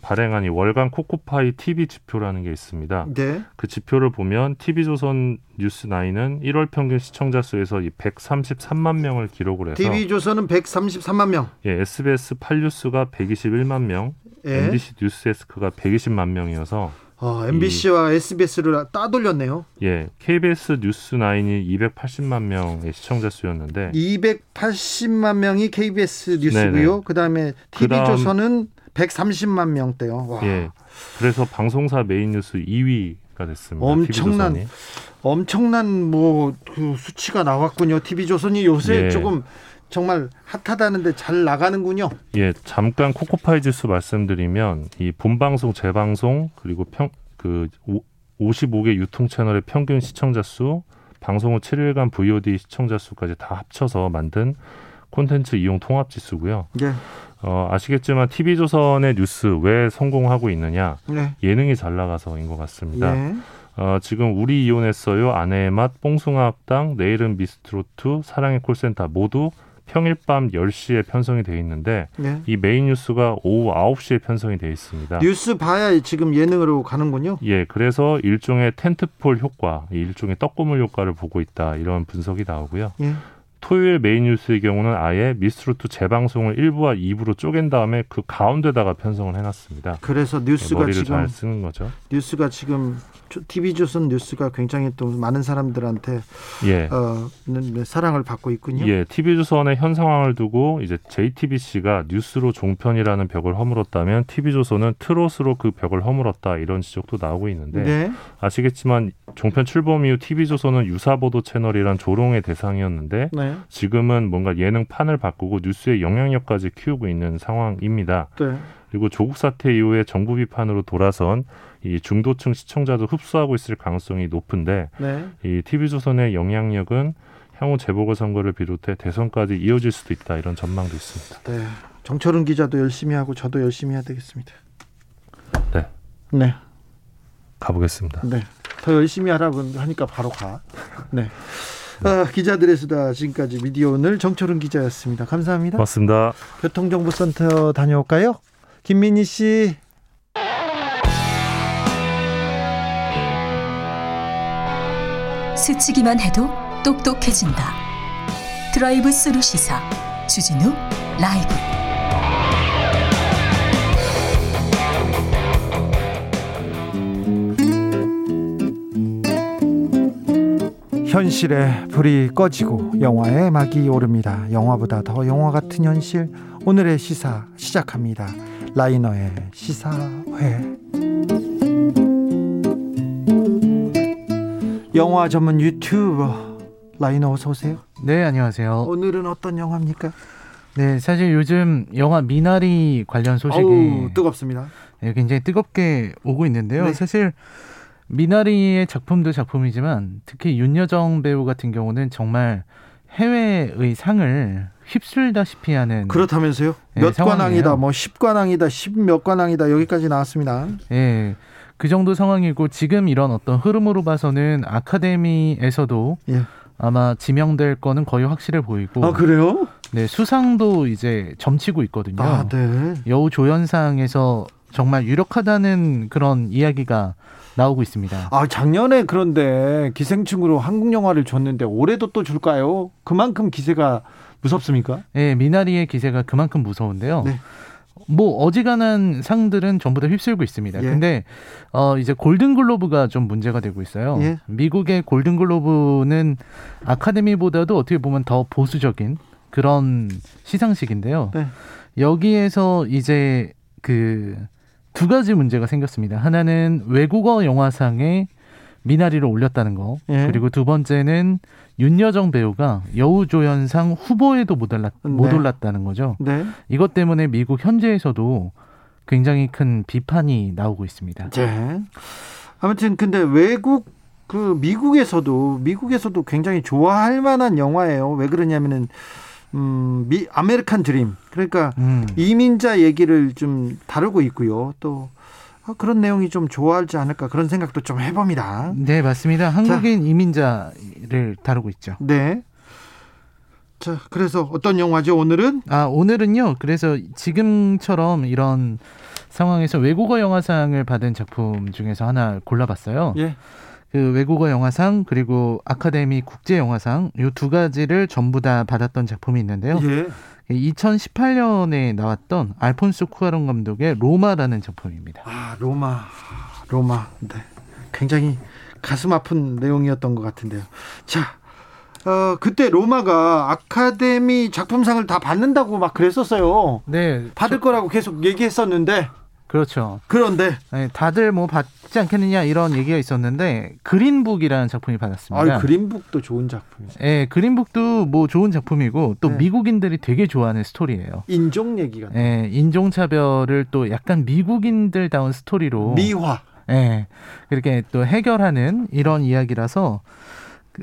발행한 이 월간 코코파이 TV 지표라는 게 있습니다. 네. 그 지표를 보면 TV조선 뉴스9는 1월 평균 시청자 수에서 이 133만 명을 기록을 해서 TV조선은 133만 명, 예, SBS 8뉴스가 121만 명, 예. MBC 뉴스데스크가 120만 명이어서 MBC와 SBS를 따돌렸네요. 예, KBS 뉴스9이 280만 명의 시청자 수였는데 280만 명이 KBS 뉴스고요. 그다음에 TV조선은 130만 명대요. 와. 예, 그래서 방송사 메인 뉴스 2위가 됐습니다. 엄청난 그 수치가 나왔군요. TV조선이 요새 예. 조금 정말 핫하다는데 잘 나가는군요. 예, 잠깐 코코파이 지수 말씀드리면 이 본방송, 재방송, 그리고 55개 유통 채널의 평균 시청자 수, 방송 후 7일간 VOD 시청자 수까지 다 합쳐서 만든 콘텐츠 이용 통합 지수고요. 네. 아시겠지만 TV조선의 뉴스 왜 성공하고 있느냐? 네. 예능이 잘 나가서인 것 같습니다. 네. 지금 우리 이혼했어요, 아내의 맛, 뽕숭아 학당, 내일은 미스트로트, 사랑의 콜센터 모두 평일 밤 10시에 편성이 돼 있는데 네. 이 메인 뉴스가 오후 9시에 편성이 돼 있습니다. 뉴스 봐야 지금 예능으로 가는군요. 예, 그래서 일종의 텐트폴 효과, 일종의 떡고물 효과를 보고 있다, 이런 분석이 나오고요. 예. 토요일 메인 뉴스의 경우는 아예 미스트로트 재방송을 1부와 2부로 쪼갠 다음에 그 가운데다가 편성을 해놨습니다. 그래서 뉴스가 머리를 지금 잘 쓰는 거죠. 뉴스가 지금 TV조선 뉴스가 굉장히 또 많은 사람들한테 예. 사랑을 받고 있군요. 예, TV조선의 현 상황을 두고 이제 JTBC가 뉴스로 종편이라는 벽을 허물었다면 TV조선은 트롯으로 그 벽을 허물었다, 이런 지적도 나오고 있는데 네. 아시겠지만 종편 출범 이후 TV조선은 유사보도 채널이란 조롱의 대상이었는데 네. 지금은 뭔가 예능판을 바꾸고 뉴스의 영향력까지 키우고 있는 상황입니다. 네. 그리고 조국 사태 이후에 정부 비판으로 돌아선 이 중도층 시청자도 흡수하고 있을 가능성이 높은데 네. 이 TV조선의 영향력은 향후 재보궐선거를 비롯해 대선까지 이어질 수도 있다, 이런 전망도 있습니다. 네, 정철훈 기자도 열심히 하고 저도 열심히 해야 되겠습니다. 네. 네. 가보겠습니다. 네. 더 열심히 하라고 하니까 바로 가. 네. 기자들의 수다, 지금까지 미디어오늘 정철훈 기자였습니다. 감사합니다. 고맙습니다. 교통정보센터 다녀올까요? 김민희 씨. 스치기만 해도 똑똑해진다. 드라이브 스루 시사 주진우 라이브. 현실의 불이 꺼지고 영화의 막이 오릅니다. 영화보다 더 영화 같은 현실, 오늘의 시사 시작합니다. 라이너의 시사회. 영화 전문 유튜버 라이너, 어서 오세요. 네, 안녕하세요. 오늘은 어떤 영화입니까? 네, 사실 요즘 영화 미나리 관련 소식이 뜨겁습니다. 네, 굉장히 뜨겁게 오고 있는데요. 네. 사실 미나리의 작품도 작품이지만 특히 윤여정 배우 같은 경우는 정말 해외의 상을 휩쓸다시피 하는, 그렇다면서요? 네, 몇 관왕이다, 뭐 10관왕이다, 10몇 관왕이다, 여기까지 나왔습니다. 네, 그 정도 상황이고 지금 이런 어떤 흐름으로 봐서는 아카데미에서도 예. 아마 지명될 거는 거의 확실해 보이고. 아, 그래요? 네, 수상도 이제 점치고 있거든요. 아, 네. 여우 조연상에서 정말 유력하다는 그런 이야기가 나오고 있습니다. 아, 작년에 그런데 기생충으로 한국 영화를 줬는데 올해도 또 줄까요? 그만큼 기세가 무섭습니까? 네, 미나리의 기세가 그만큼 무서운데요. 네. 뭐 어지간한 상들은 전부 다 휩쓸고 있습니다. 예. 근데 이제 골든글로브가 좀 문제가 되고 있어요. 예. 미국의 골든글로브는 아카데미보다도 어떻게 보면 더 보수적인 그런 시상식인데요. 네. 여기에서 이제 그 두 가지 문제가 생겼습니다. 하나는 외국어 영화상에 미나리로 올렸다는 거. 예. 그리고 두 번째는 윤여정 배우가 여우조연상 후보에도 못 올랐다는 거죠. 네. 이것 때문에 미국 현지에서도 굉장히 큰 비판이 나오고 있습니다. 네. 아무튼 근데 미국에서도 굉장히 좋아할 만한 영화예요. 왜 그러냐면은 아메리칸 드림. 그러니까 이민자 얘기를 좀 다루고 있고요. 또 그런 내용이 좀 좋아하지 않을까 그런 생각도 좀 해봅니다. 네, 맞습니다. 한국인 이민자를 다루고 있죠. 네. 자, 그래서 어떤 영화죠, 오늘은? 오늘은요. 그래서 지금처럼 이런 상황에서 외국어 영화상을 받은 작품 중에서 하나 골라봤어요. 예. 그 외국어 영화상 그리고 아카데미 국제 영화상 이 두 가지를 전부 다 받았던 작품이 있는데요. 예. 2018년에 나왔던 알폰소 쿠아론 감독의 로마라는 작품입니다. 로마. 네. 굉장히 가슴 아픈 내용이었던 것 같은데요. 자, 그때 로마가 아카데미 작품상을 다 받는다고 막 그랬었어요. 네. 받을 거라고 계속 얘기했었는데. 그렇죠. 그런데 다들 뭐 받지 않겠느냐 이런 얘기가 있었는데 그린북이라는 작품이 받았습니다. 그린북도 좋은 작품이죠. 네, 그린북도 뭐 좋은 작품이고 또 네. 미국인들이 되게 좋아하는 스토리예요. 인종 얘기가. 네, 인종차별을 또 약간 미국인들다운 스토리로 미화. 네, 그렇게 또 해결하는 이런 이야기라서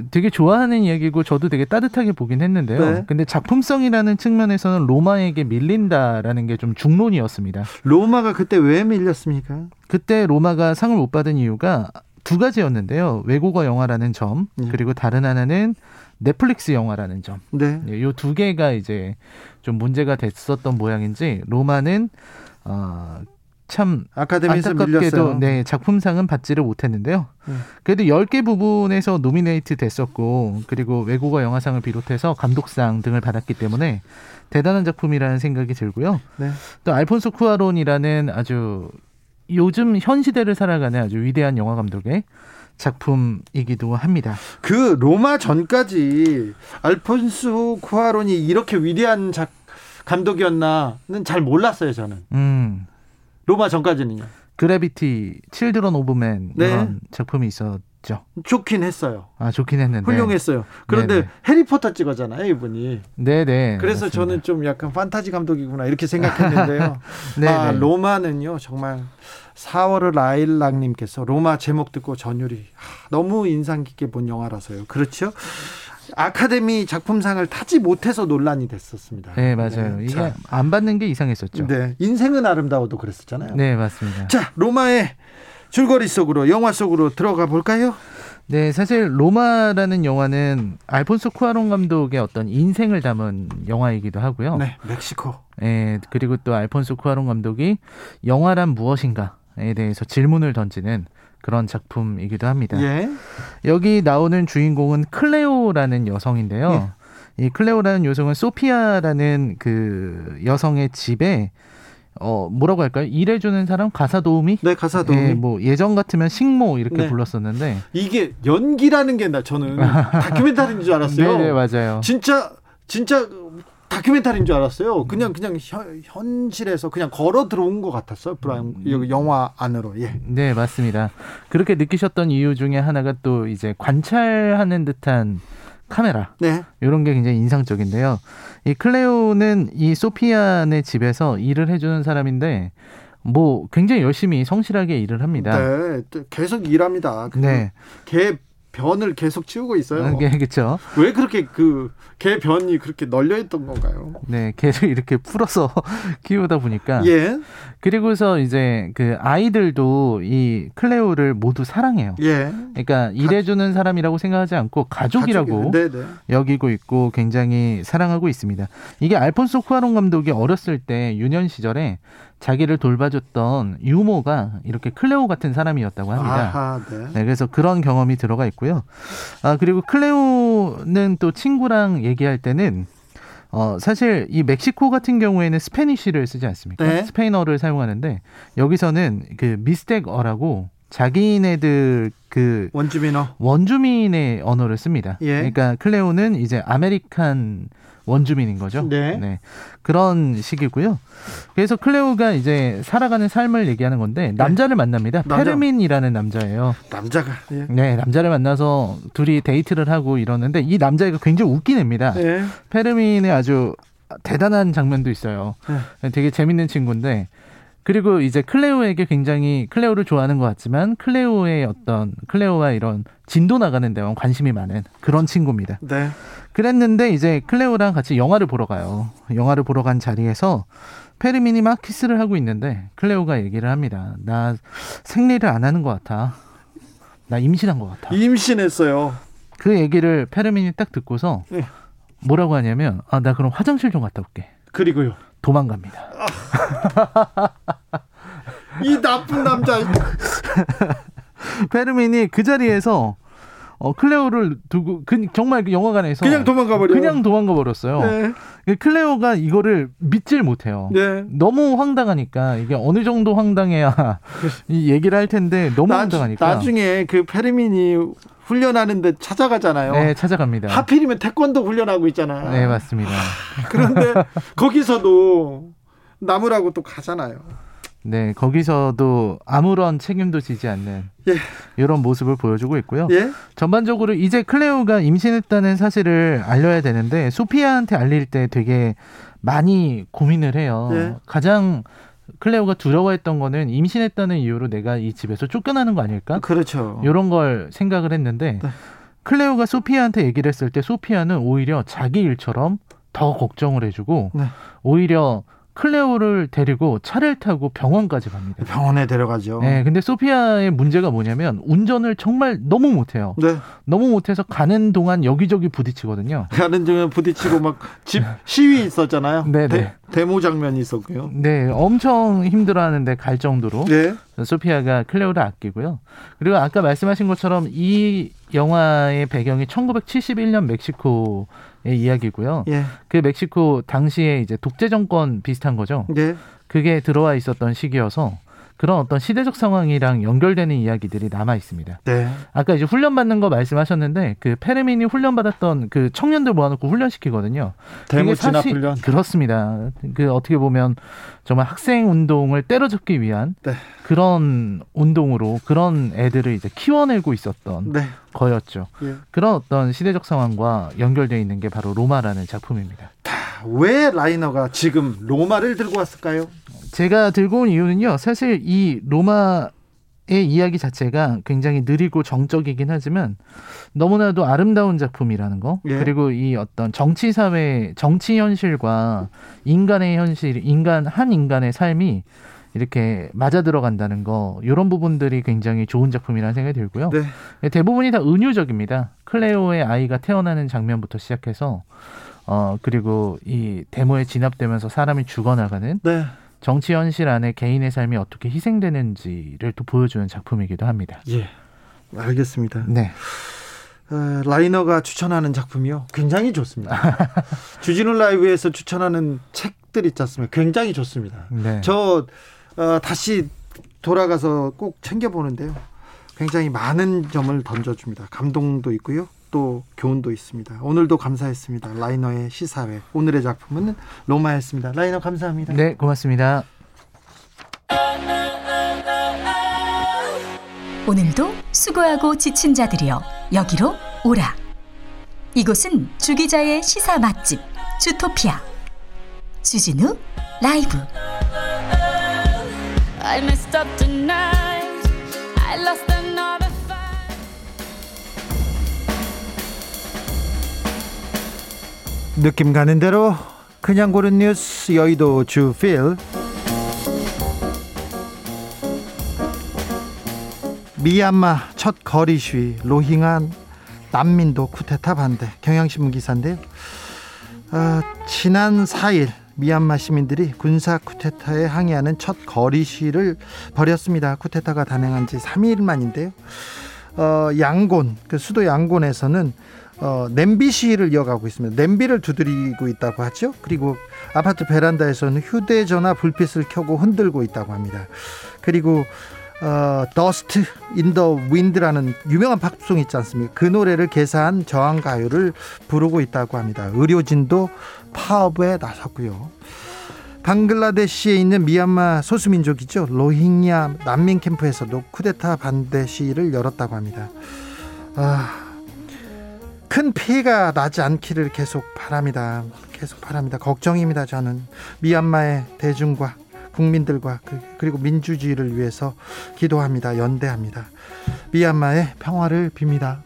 되게 좋아하는 이야기고 저도 되게 따뜻하게 보긴 했는데요. 네. 근데 작품성이라는 측면에서는 로마에게 밀린다라는 게 좀 중론이었습니다. 로마가 그때 왜 밀렸습니까? 그때 로마가 상을 못 받은 이유가 두 가지였는데요. 외국어 영화라는 점, 그리고 다른 하나는 넷플릭스 영화라는 점. 네. 이 두 개가 이제 좀 문제가 됐었던 모양인지 로마는 참 아카데미에서 밀렸어요. 네, 작품상은 받지를 못했는데요. 그래도 10개 부분에서 노미네이트 됐었고 그리고 외국어 영화상을 비롯해서 감독상 등을 받았기 때문에 대단한 작품이라는 생각이 들고요. 네. 또 알폰소 쿠아론이라는 아주 요즘 현 시대를 살아가는 아주 위대한 영화 감독의 작품이기도 합니다. 그 로마 전까지 알폰소 쿠아론이 이렇게 위대한 감독이었나는 잘 몰랐어요, 저는. 로마 전까지는요. 그래비티, 칠드런 오브 맨 이런 작품이 있었죠. 좋긴 했어요. 좋긴 했는데. 훌륭했어요. 그런데 네네. 해리포터 찍었잖아요, 이분이. 네네. 그래서 맞습니다. 저는 좀 약간 판타지 감독이구나 이렇게 생각했는데요. 로마는요 정말 4월을 라일락님께서 로마 제목 듣고 전율이 너무 인상 깊게 본 영화라서요. 그렇죠? 아카데미 작품상을 타지 못해서 논란이 됐었습니다. 네, 맞아요. 네, 이게 안 받는 게 이상했었죠. 네, 인생은 아름다워도 그랬었잖아요. 네, 맞습니다. 자, 로마의 줄거리 속으로 영화 속으로 들어가 볼까요? 네, 사실 로마라는 영화는 알폰소 쿠아론 감독의 어떤 인생을 담은 영화이기도 하고요. 네, 멕시코. 네, 그리고 또 알폰소 쿠아론 감독이 영화란 무엇인가에 대해서 질문을 던지는 그런 작품이기도 합니다. 예. 여기 나오는 주인공은 클레오라는 여성인데요. 예. 이 클레오라는 여성은 소피아라는 그 여성의 집에 뭐라고 할까요? 일해주는 사람? 가사도우미? 네, 가사도우미. 예, 뭐 예전 같으면 식모 이렇게 불렀었는데 이게 연기라는 게 저는 다큐멘터리인 줄 알았어요. 네, 맞아요. 진짜 다큐멘터리인 줄 알았어요. 그냥 현실에서 그냥 걸어 들어온 것 같았어요. 영화 안으로. 예. 네, 맞습니다. 그렇게 느끼셨던 이유 중에 하나가 또 이제 관찰하는 듯한 카메라. 네. 이런 게 굉장히 인상적인데요. 이 클레오는 이 소피아네 집에서 일을 해주는 사람인데 뭐 굉장히 열심히 성실하게 일을 합니다. 네, 계속 일합니다. 네. 변을 계속 치우고 있어요. 그렇죠. 왜 그렇게 개 변이 그렇게 널려 있던 건가요? 네, 개를 이렇게 풀어서 키우다 보니까. 예. 그리고서 이제 그 아이들도 이 클레오를 모두 사랑해요. 예. 그러니까 일해주는 사람이라고 생각하지 않고 가족이라고 여기고 있고 굉장히 사랑하고 있습니다. 이게 알폰소 쿠아론 감독이 어렸을 때 유년 시절에 자기를 돌봐줬던 유모가 이렇게 클레오 같은 사람이었다고 합니다. 네, 그래서 그런 경험이 들어가 있고요. 그리고 클레오는 또 친구랑 얘기할 때는 사실 이 멕시코 같은 경우에는 스페니쉬를 쓰지 않습니까? 네. 스페인어를 사용하는데 여기서는 그 미스텍어라고 자기네들 그 원주민의 언어를 씁니다. 예. 그러니까 클레오는 이제 아메리칸 원주민인 거죠. 네. 네. 그런 식이고요. 그래서 클레오가 이제 살아가는 삶을 얘기하는 건데 남자를 만납니다. 페르민이라는 남자예요. 남자가. 예. 네. 남자를 만나서 둘이 데이트를 하고 이러는데 이 남자애가 굉장히 웃긴 애입니다. 예. 페르민의 아주 대단한 장면도 있어요. 예. 되게 재밌는 친구인데 그리고 이제 클레오에게 굉장히 클레오를 좋아하는 것 같지만 클레오의 어떤 클레오와 이런 진도 나가는 데만 관심이 많은 그런 친구입니다. 네. 그랬는데 이제 클레오랑 같이 영화를 보러 가요. 영화를 보러 간 자리에서 페르민이 막 키스를 하고 있는데 클레오가 얘기를 합니다. 나 생리를 안 하는 것 같아. 나 임신한 것 같아. 임신했어요. 그 얘기를 페르민이 딱 듣고서 뭐라고 하냐면 아, 나 그럼 화장실 좀 갔다 올게. 그리고요. 도망갑니다. 이 나쁜 남자. 페르민이 그 자리에서 클레오를 두고 정말 영화관에서 그냥 도망가 버렸어요. 네. 클레오가 이거를 믿질 못해요. 네. 너무 황당하니까 이게 어느 정도 황당해야 이 얘기를 할 텐데 너무 황당하니까 나중에 그 페르민이 훈련하는데 찾아가잖아요. 네, 찾아갑니다. 하필이면 태권도 훈련하고 있잖아. 네, 맞습니다. 그런데 거기서도 나무라고 또 가잖아요. 네, 거기서도 아무런 책임도 지지 않는 예. 이런 모습을 보여주고 있고요. 예? 전반적으로 이제 클레오가 임신했다는 사실을 알려야 되는데 소피아한테 알릴 때 되게 많이 고민을 해요. 예? 가장 클레오가 두려워했던 거는 임신했다는 이유로 내가 이 집에서 쫓겨나는 거 아닐까? 그렇죠. 이런 걸 생각을 했는데 네. 클레오가 소피아한테 얘기를 했을 때 소피아는 오히려 자기 일처럼 더 걱정을 해주고 네. 오히려 클레오를 데리고 차를 타고 병원까지 갑니다. 병원에 데려가죠. 네, 근데 소피아의 문제가 뭐냐면 운전을 정말 너무 못해요. 네. 너무 못해서 가는 동안 여기저기 부딪히거든요. 가는 동안 부딪히고 막 집 시위 있었잖아요. 네, 데모 장면이 있었고요. 네, 엄청 힘들어하는데 갈 정도로 네. 소피아가 클레오를 아끼고요. 그리고 아까 말씀하신 것처럼 이 영화의 배경이 1971년 멕시코의 이야기고요. 예. 그 멕시코 당시에 이제 독재 정권 비슷한 거죠. 예. 그게 들어와 있었던 시기여서 그런 어떤 시대적 상황이랑 연결되는 이야기들이 남아 있습니다. 네. 아까 이제 훈련 받는 거 말씀하셨는데 그 페르민이 훈련 받았던 그 청년들 모아놓고 훈련 시키거든요. 대모 진압 훈련. 그렇습니다. 그 어떻게 보면 정말 학생 운동을 때려잡기 위한 네. 그런 운동으로 그런 애들을 이제 키워내고 있었던 네. 거였죠. 예. 그런 어떤 시대적 상황과 연결되어 있는 게 바로 로마라는 작품입니다. 왜 라이너가 지금 로마를 들고 왔을까요? 제가 들고 온 이유는요. 사실 이 로마의 이야기 자체가 굉장히 느리고 정적이긴 하지만 너무나도 아름다운 작품이라는 거. 예. 그리고 이 어떤 정치사회, 정치 현실과 인간의 현실, 한 인간의 삶이 이렇게 맞아 들어간다는 거 이런 부분들이 굉장히 좋은 작품이라는 생각이 들고요. 네. 대부분이 다 은유적입니다. 클레오의 아이가 태어나는 장면부터 시작해서 그리고 이 데모에 진압되면서 사람이 죽어나가는 네. 정치 현실 안에 개인의 삶이 어떻게 희생되는지를 또 보여주는 작품이기도 합니다. 예, 알겠습니다. 네, 라이너가 추천하는 작품이요. 굉장히 좋습니다. 주진우 라이브에서 추천하는 책들 있지 않습니까? 굉장히 좋습니다. 네. 저 다시 돌아가서 꼭 챙겨보는데요. 굉장히 많은 점을 던져줍니다. 감동도 있고요. 또 교훈도 있습니다. 오늘도 감사했습니다. 라이너의 시사회. 오늘의 작품은 로마였습니다. 라이너 감사합니다. 네, 고맙습니다. 오늘도 수고하고 지친 자들이여 여기로 오라. 이곳은 주 기자의 시사 맛집 주토피아. 주진우 라이브. 느낌 가는 대로 그냥 고른 뉴스 여의도 주필. 미얀마 첫 거리 시위, 로힝야 난민도 쿠데타 반대. 경향신문 기사인데요. 지난 4일 미얀마 시민들이 군사 쿠데타에 항의하는 첫 거리 시위를 벌였습니다. 쿠데타가 단행한 지 3일 만인데요. 양곤, 그 수도 양곤에서는 냄비 시위를 이어가고 있습니다. 냄비를 두드리고 있다고 하죠. 그리고 아파트 베란다에서는 휴대전화 불빛을 켜고 흔들고 있다고 합니다. 그리고 더스트 인 더 윈드라는 유명한 팝송 있지 않습니까? 그 노래를 개사한 저항가요를 부르고 있다고 합니다. 의료진도 파업에 나섰고요. 방글라데시에 있는 미얀마 소수민족이죠, 로힝야 난민 캠프에서도 쿠데타 반대 시위를 열었다고 합니다. 큰 피해가 나지 않기를 계속 바랍니다. 걱정입니다. 저는 미얀마의 대중과 국민들과 그리고 민주주의를 위해서 기도합니다. 연대합니다. 미얀마의 평화를 빕니다.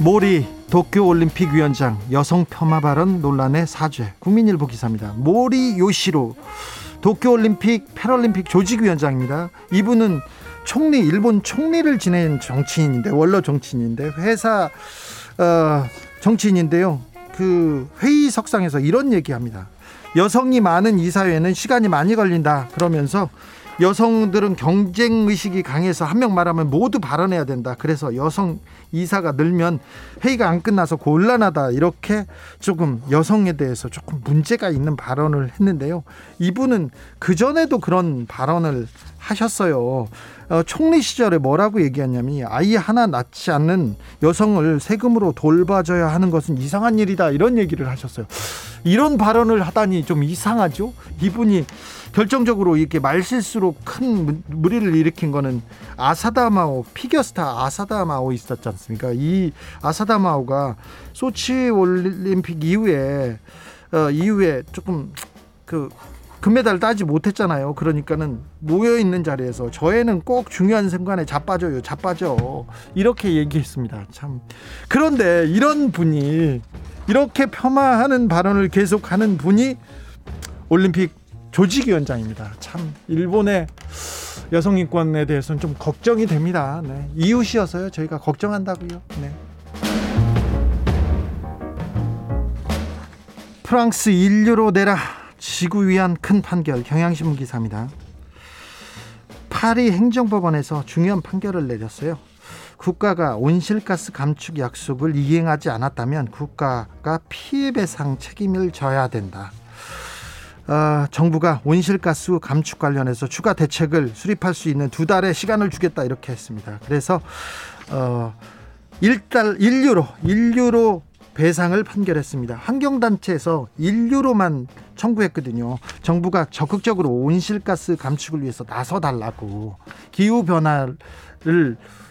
모리 도쿄올림픽 위원장 여성 폄하 발언 논란의 사죄. 국민일보 기사입니다. 모리 요시로 도쿄올림픽 패럴림픽 조직위원장입니다. 이분은 일본 총리를 지낸 정치인인데, 원로 정치인인데, 회사 정치인인데요. 그 회의석상에서 이런 얘기합니다. 여성이 많은 이 사회에는 시간이 많이 걸린다. 그러면서 여성들은 경쟁 의식이 강해서 한 명 말하면 모두 발언해야 된다. 그래서 여성 이사가 늘면 회의가 안 끝나서 곤란하다. 이렇게 조금 여성에 대해서 조금 문제가 있는 발언을 했는데요. 이분은 그전에도 그런 발언을 하셨어요. 총리 시절에 뭐라고 얘기했냐면, 아이 하나 낳지 않는 여성을 세금으로 돌봐줘야 하는 것은 이상한 일이다. 이런 얘기를 하셨어요. 이런 발언을 하다니 좀 이상하죠. 이분이 결정적으로 이렇게 말실수로 큰 무리를 일으킨 거는 아사다 마오, 피겨스타 아사다 마오 있었지 않습니까? 이 아사다 마오가 소치 올림픽 이후에 조금 금메달 따지 못했잖아요. 그러니까는 모여있는 자리에서 저에는 꼭 중요한 순간에 자빠져 이렇게 얘기했습니다. 참. 그런데 이런 분이, 이렇게 폄하하는 발언을 계속하는 분이 올림픽 조직위원장입니다. 참, 일본의 여성인권에 대해서는 좀 걱정이 됩니다. 네. 이웃이어서요, 저희가 걱정한다고요. 네. 프랑스 인류로 내라, 지구 위한 큰 판결. 경향신문 기사입니다. 파리 행정법원에서 중요한 판결을 내렸어요. 국가가 온실가스 감축 약속을 이행하지 않았다면 국가가 피해배상 책임을 져야 된다. 정부가 온실가스 감축 관련해서 추가 대책을 수립할 수 있는 2달의 시간을 주겠다, 이렇게 했습니다. 그래서 1유로 배상을 판결했습니다. 환경단체에서 1유로만 청구했거든요. 정부가 적극적으로 온실가스 감축을 위해서 나서달라고, 기후변화를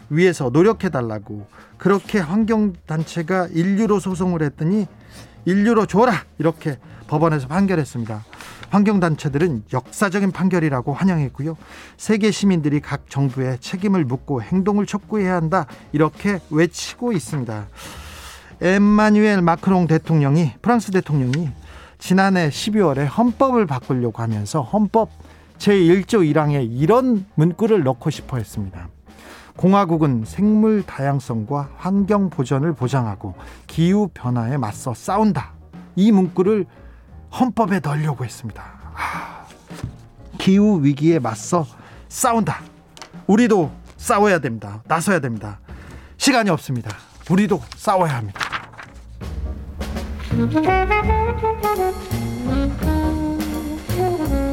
위해서 노력해달라고, 그렇게 환경단체가 1유로 소송을 했더니 1유로 줘라, 이렇게 법원에서 판결했습니다. 환경단체들은 역사적인 판결이라고 환영했고요. 세계 시민들이 각 정부에 책임을 묻고 행동을 촉구해야 한다, 이렇게 외치고 있습니다. 엠마뉴엘 마크롱 대통령이, 프랑스 대통령이 지난해 12월에 헌법을 바꾸려고 하면서 헌법 제1조 1항에 이런 문구를 넣고 싶어 했습니다. 공화국은 생물 다양성과 환경 보전을 보장하고 기후 변화에 맞서 싸운다. 이 문구를 헌법에 넣으려고 했습니다. 기후 위기에 맞서 싸운다. 우리도 싸워야 됩니다. 나서야 됩니다. 시간이 없습니다. 우리도 싸워야 합니다.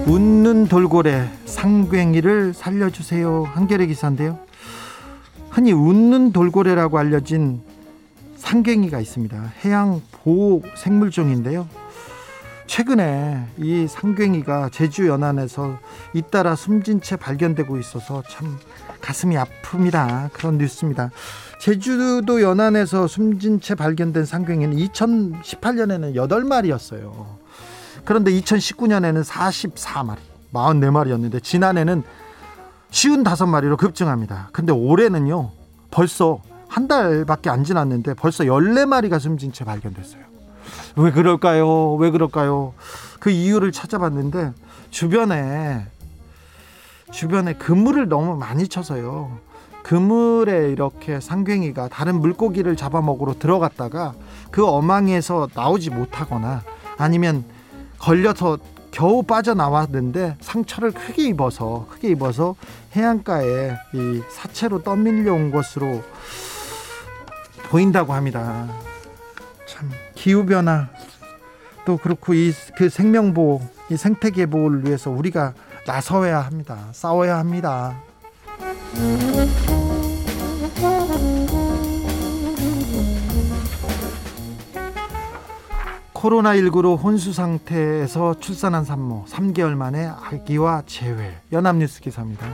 웃는 돌고래, 상괭이를 살려주세요. 한겨레 기사인데요. 흔히 웃는 돌고래라고 알려진 상괭이가 있습니다. 해양 보호 생물종인데요. 최근에 이 상괭이가 제주 연안에서 잇따라 숨진 채 발견되고 있어서 참 가슴이 아픕니다. 그런 뉴스입니다. 제주도 연안에서 숨진 채 발견된 상괭이는 2018년에는 8마리였어요. 그런데 2019년에는 44마리, 44마리였는데 지난해는 55마리로 급증합니다. 근데 올해는요, 벌써 한 달밖에 안 지났는데 벌써 14마리가 숨진 채 발견됐어요. 왜 그럴까요? 그 이유를 찾아봤는데 주변에 그물을 너무 많이 쳐서요. 그물에 이렇게 상괭이가 다른 물고기를 잡아먹으러 들어갔다가 그 어망에서 나오지 못하거나, 아니면 걸려서 겨우 빠져나왔는데 상처를 크게 입어서 해안가에 이 사체로 떠밀려온 것으로 보인다고 합니다. 참, 기후변화, 또 그렇고 그 생명보호, 이 생태계 보호를 위해서 우리가 나서야 합니다. 싸워야 합니다. 코로나19로 혼수 상태에서 출산한 산모 3개월 만에 아기와 재회. 연합뉴스 기사입니다.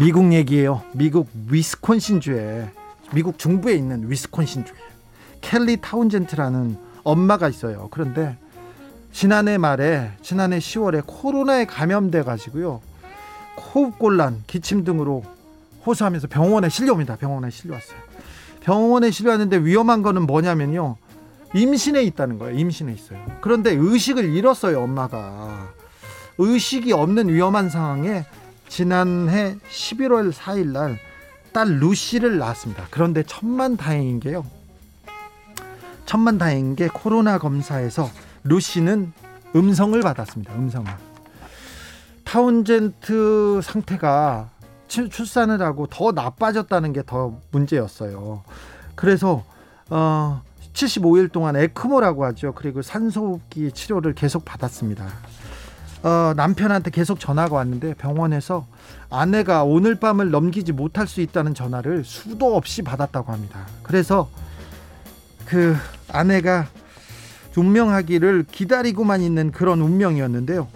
미국 얘기예요. 미국 위스콘신주에, 미국 중부에 있는 위스콘신주에 켈리 타운젠트라는 엄마가 있어요. 그런데 지난해 10월에 코로나에 감염돼 가지고요, 호흡곤란, 기침 등으로 호소하면서 병원에 실려왔어요. 병원에 실려왔는데 위험한 거는 뭐냐면요, 임신해 있다는 거예요. 임신해 있어요. 그런데 의식을 잃었어요. 엄마가 의식이 없는 위험한 상황에 지난해 11월 4일 날 딸 루시를 낳았습니다. 그런데 천만다행인 게 코로나 검사에서 루시는 음성을 받았습니다. 음성을. 타운젠트 상태가 출산을 하고 더 나빠졌다는 게 더 문제였어요. 그래서 75일 동안 에크모라고 하죠. 그리고 산소호흡기 치료를 계속 받았습니다. 남편한테 계속 전화가 왔는데 병원에서 아내가 오늘 밤을 넘기지 못할 수 있다는 전화를 수도 없이 받았다고 합니다. 그래서 그 아내가 운명하기를 기다리고만 있는 그런 운명이었는데요.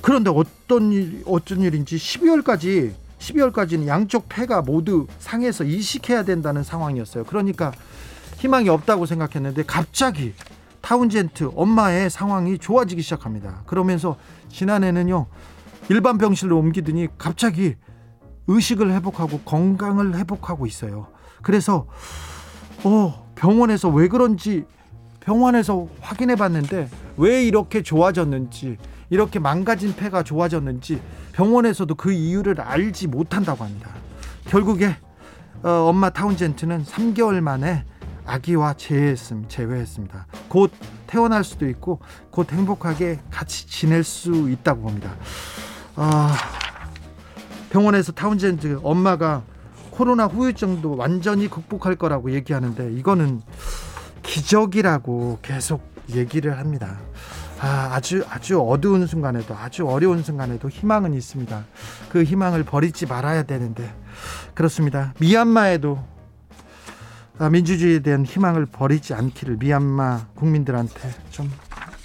그런데 어쩐 일인지 12월까지는 양쪽 폐가 모두 상해서 이식해야 된다는 상황이었어요. 그러니까 희망이 없다고 생각했는데 갑자기 타운젠트 엄마의 상황이 좋아지기 시작합니다. 그러면서 지난해는요, 일반 병실로 옮기더니 갑자기 의식을 회복하고 건강을 회복하고 있어요. 그래서 병원에서 확인해 봤는데 왜 이렇게 좋아졌는지, 이렇게 망가진 폐가 좋아졌는지 병원에서도 그 이유를 알지 못한다고 합니다. 결국에 엄마 타운젠트는 3개월 만에 아기와 재회했습니다. 곧 태어날 수도 있고 곧 행복하게 같이 지낼 수 있다고 봅니다. 병원에서 타운젠트 엄마가 코로나 후유증도 완전히 극복할 거라고 얘기하는데 이거는 기적이라고 계속 얘기를 합니다. 아주 어두운 순간에도, 아주 어려운 순간에도 희망은 있습니다. 그 희망을 버리지 말아야 되는데 그렇습니다. 미얀마에도 민주주의에 대한 희망을 버리지 않기를 미얀마 국민들한테 좀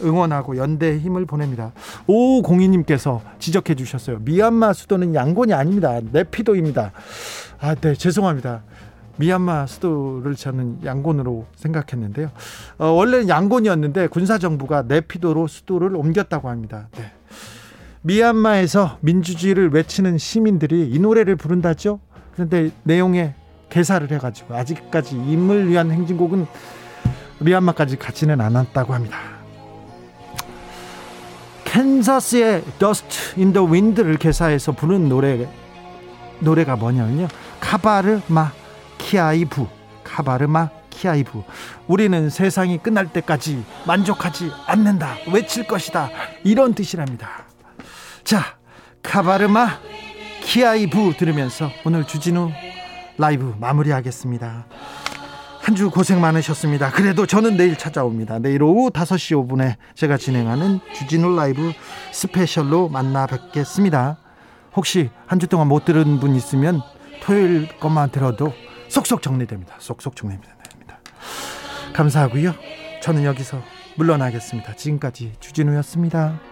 응원하고 연대의 힘을 보냅니다. 5502님께서 지적해 주셨어요. 미얀마 수도는 양곤이 아닙니다. 네피도입니다. 네, 죄송합니다. 미얀마 수도를 저는 양곤으로 생각했는데요. 원래는 양곤이었는데 군사정부가 네피도로 수도를 옮겼다고 합니다. 네. 미얀마에서 민주주의를 외치는 시민들이 이 노래를 부른다죠. 그런데 내용에 개사를 해가지고 아직까지 임을 위한 행진곡은 미얀마까지 가지는 않았다고 합니다. 캔자스의 Dust in the Wind를 개사해서 부른 노래가 뭐냐면요, 카바르마 키아이부. 카바르마 키아이부. 우리는 세상이 끝날 때까지 만족하지 않는다, 외칠 것이다, 이런 뜻이랍니다. 자, 카바르마 키아이부 들으면서 오늘 주진우 라이브 마무리하겠습니다. 한 주 고생 많으셨습니다. 그래도 저는 내일 찾아옵니다. 내일 오후 5시 5분에 제가 진행하는 주진우 라이브 스페셜로 만나 뵙겠습니다. 혹시 한 주 동안 못 들은 분 있으면 토요일 것만 들어도 쏙쏙 정리됩니다. 쏙쏙 정리됩니다. 감사하고요. 저는 여기서 물러나겠습니다. 지금까지 주진우였습니다.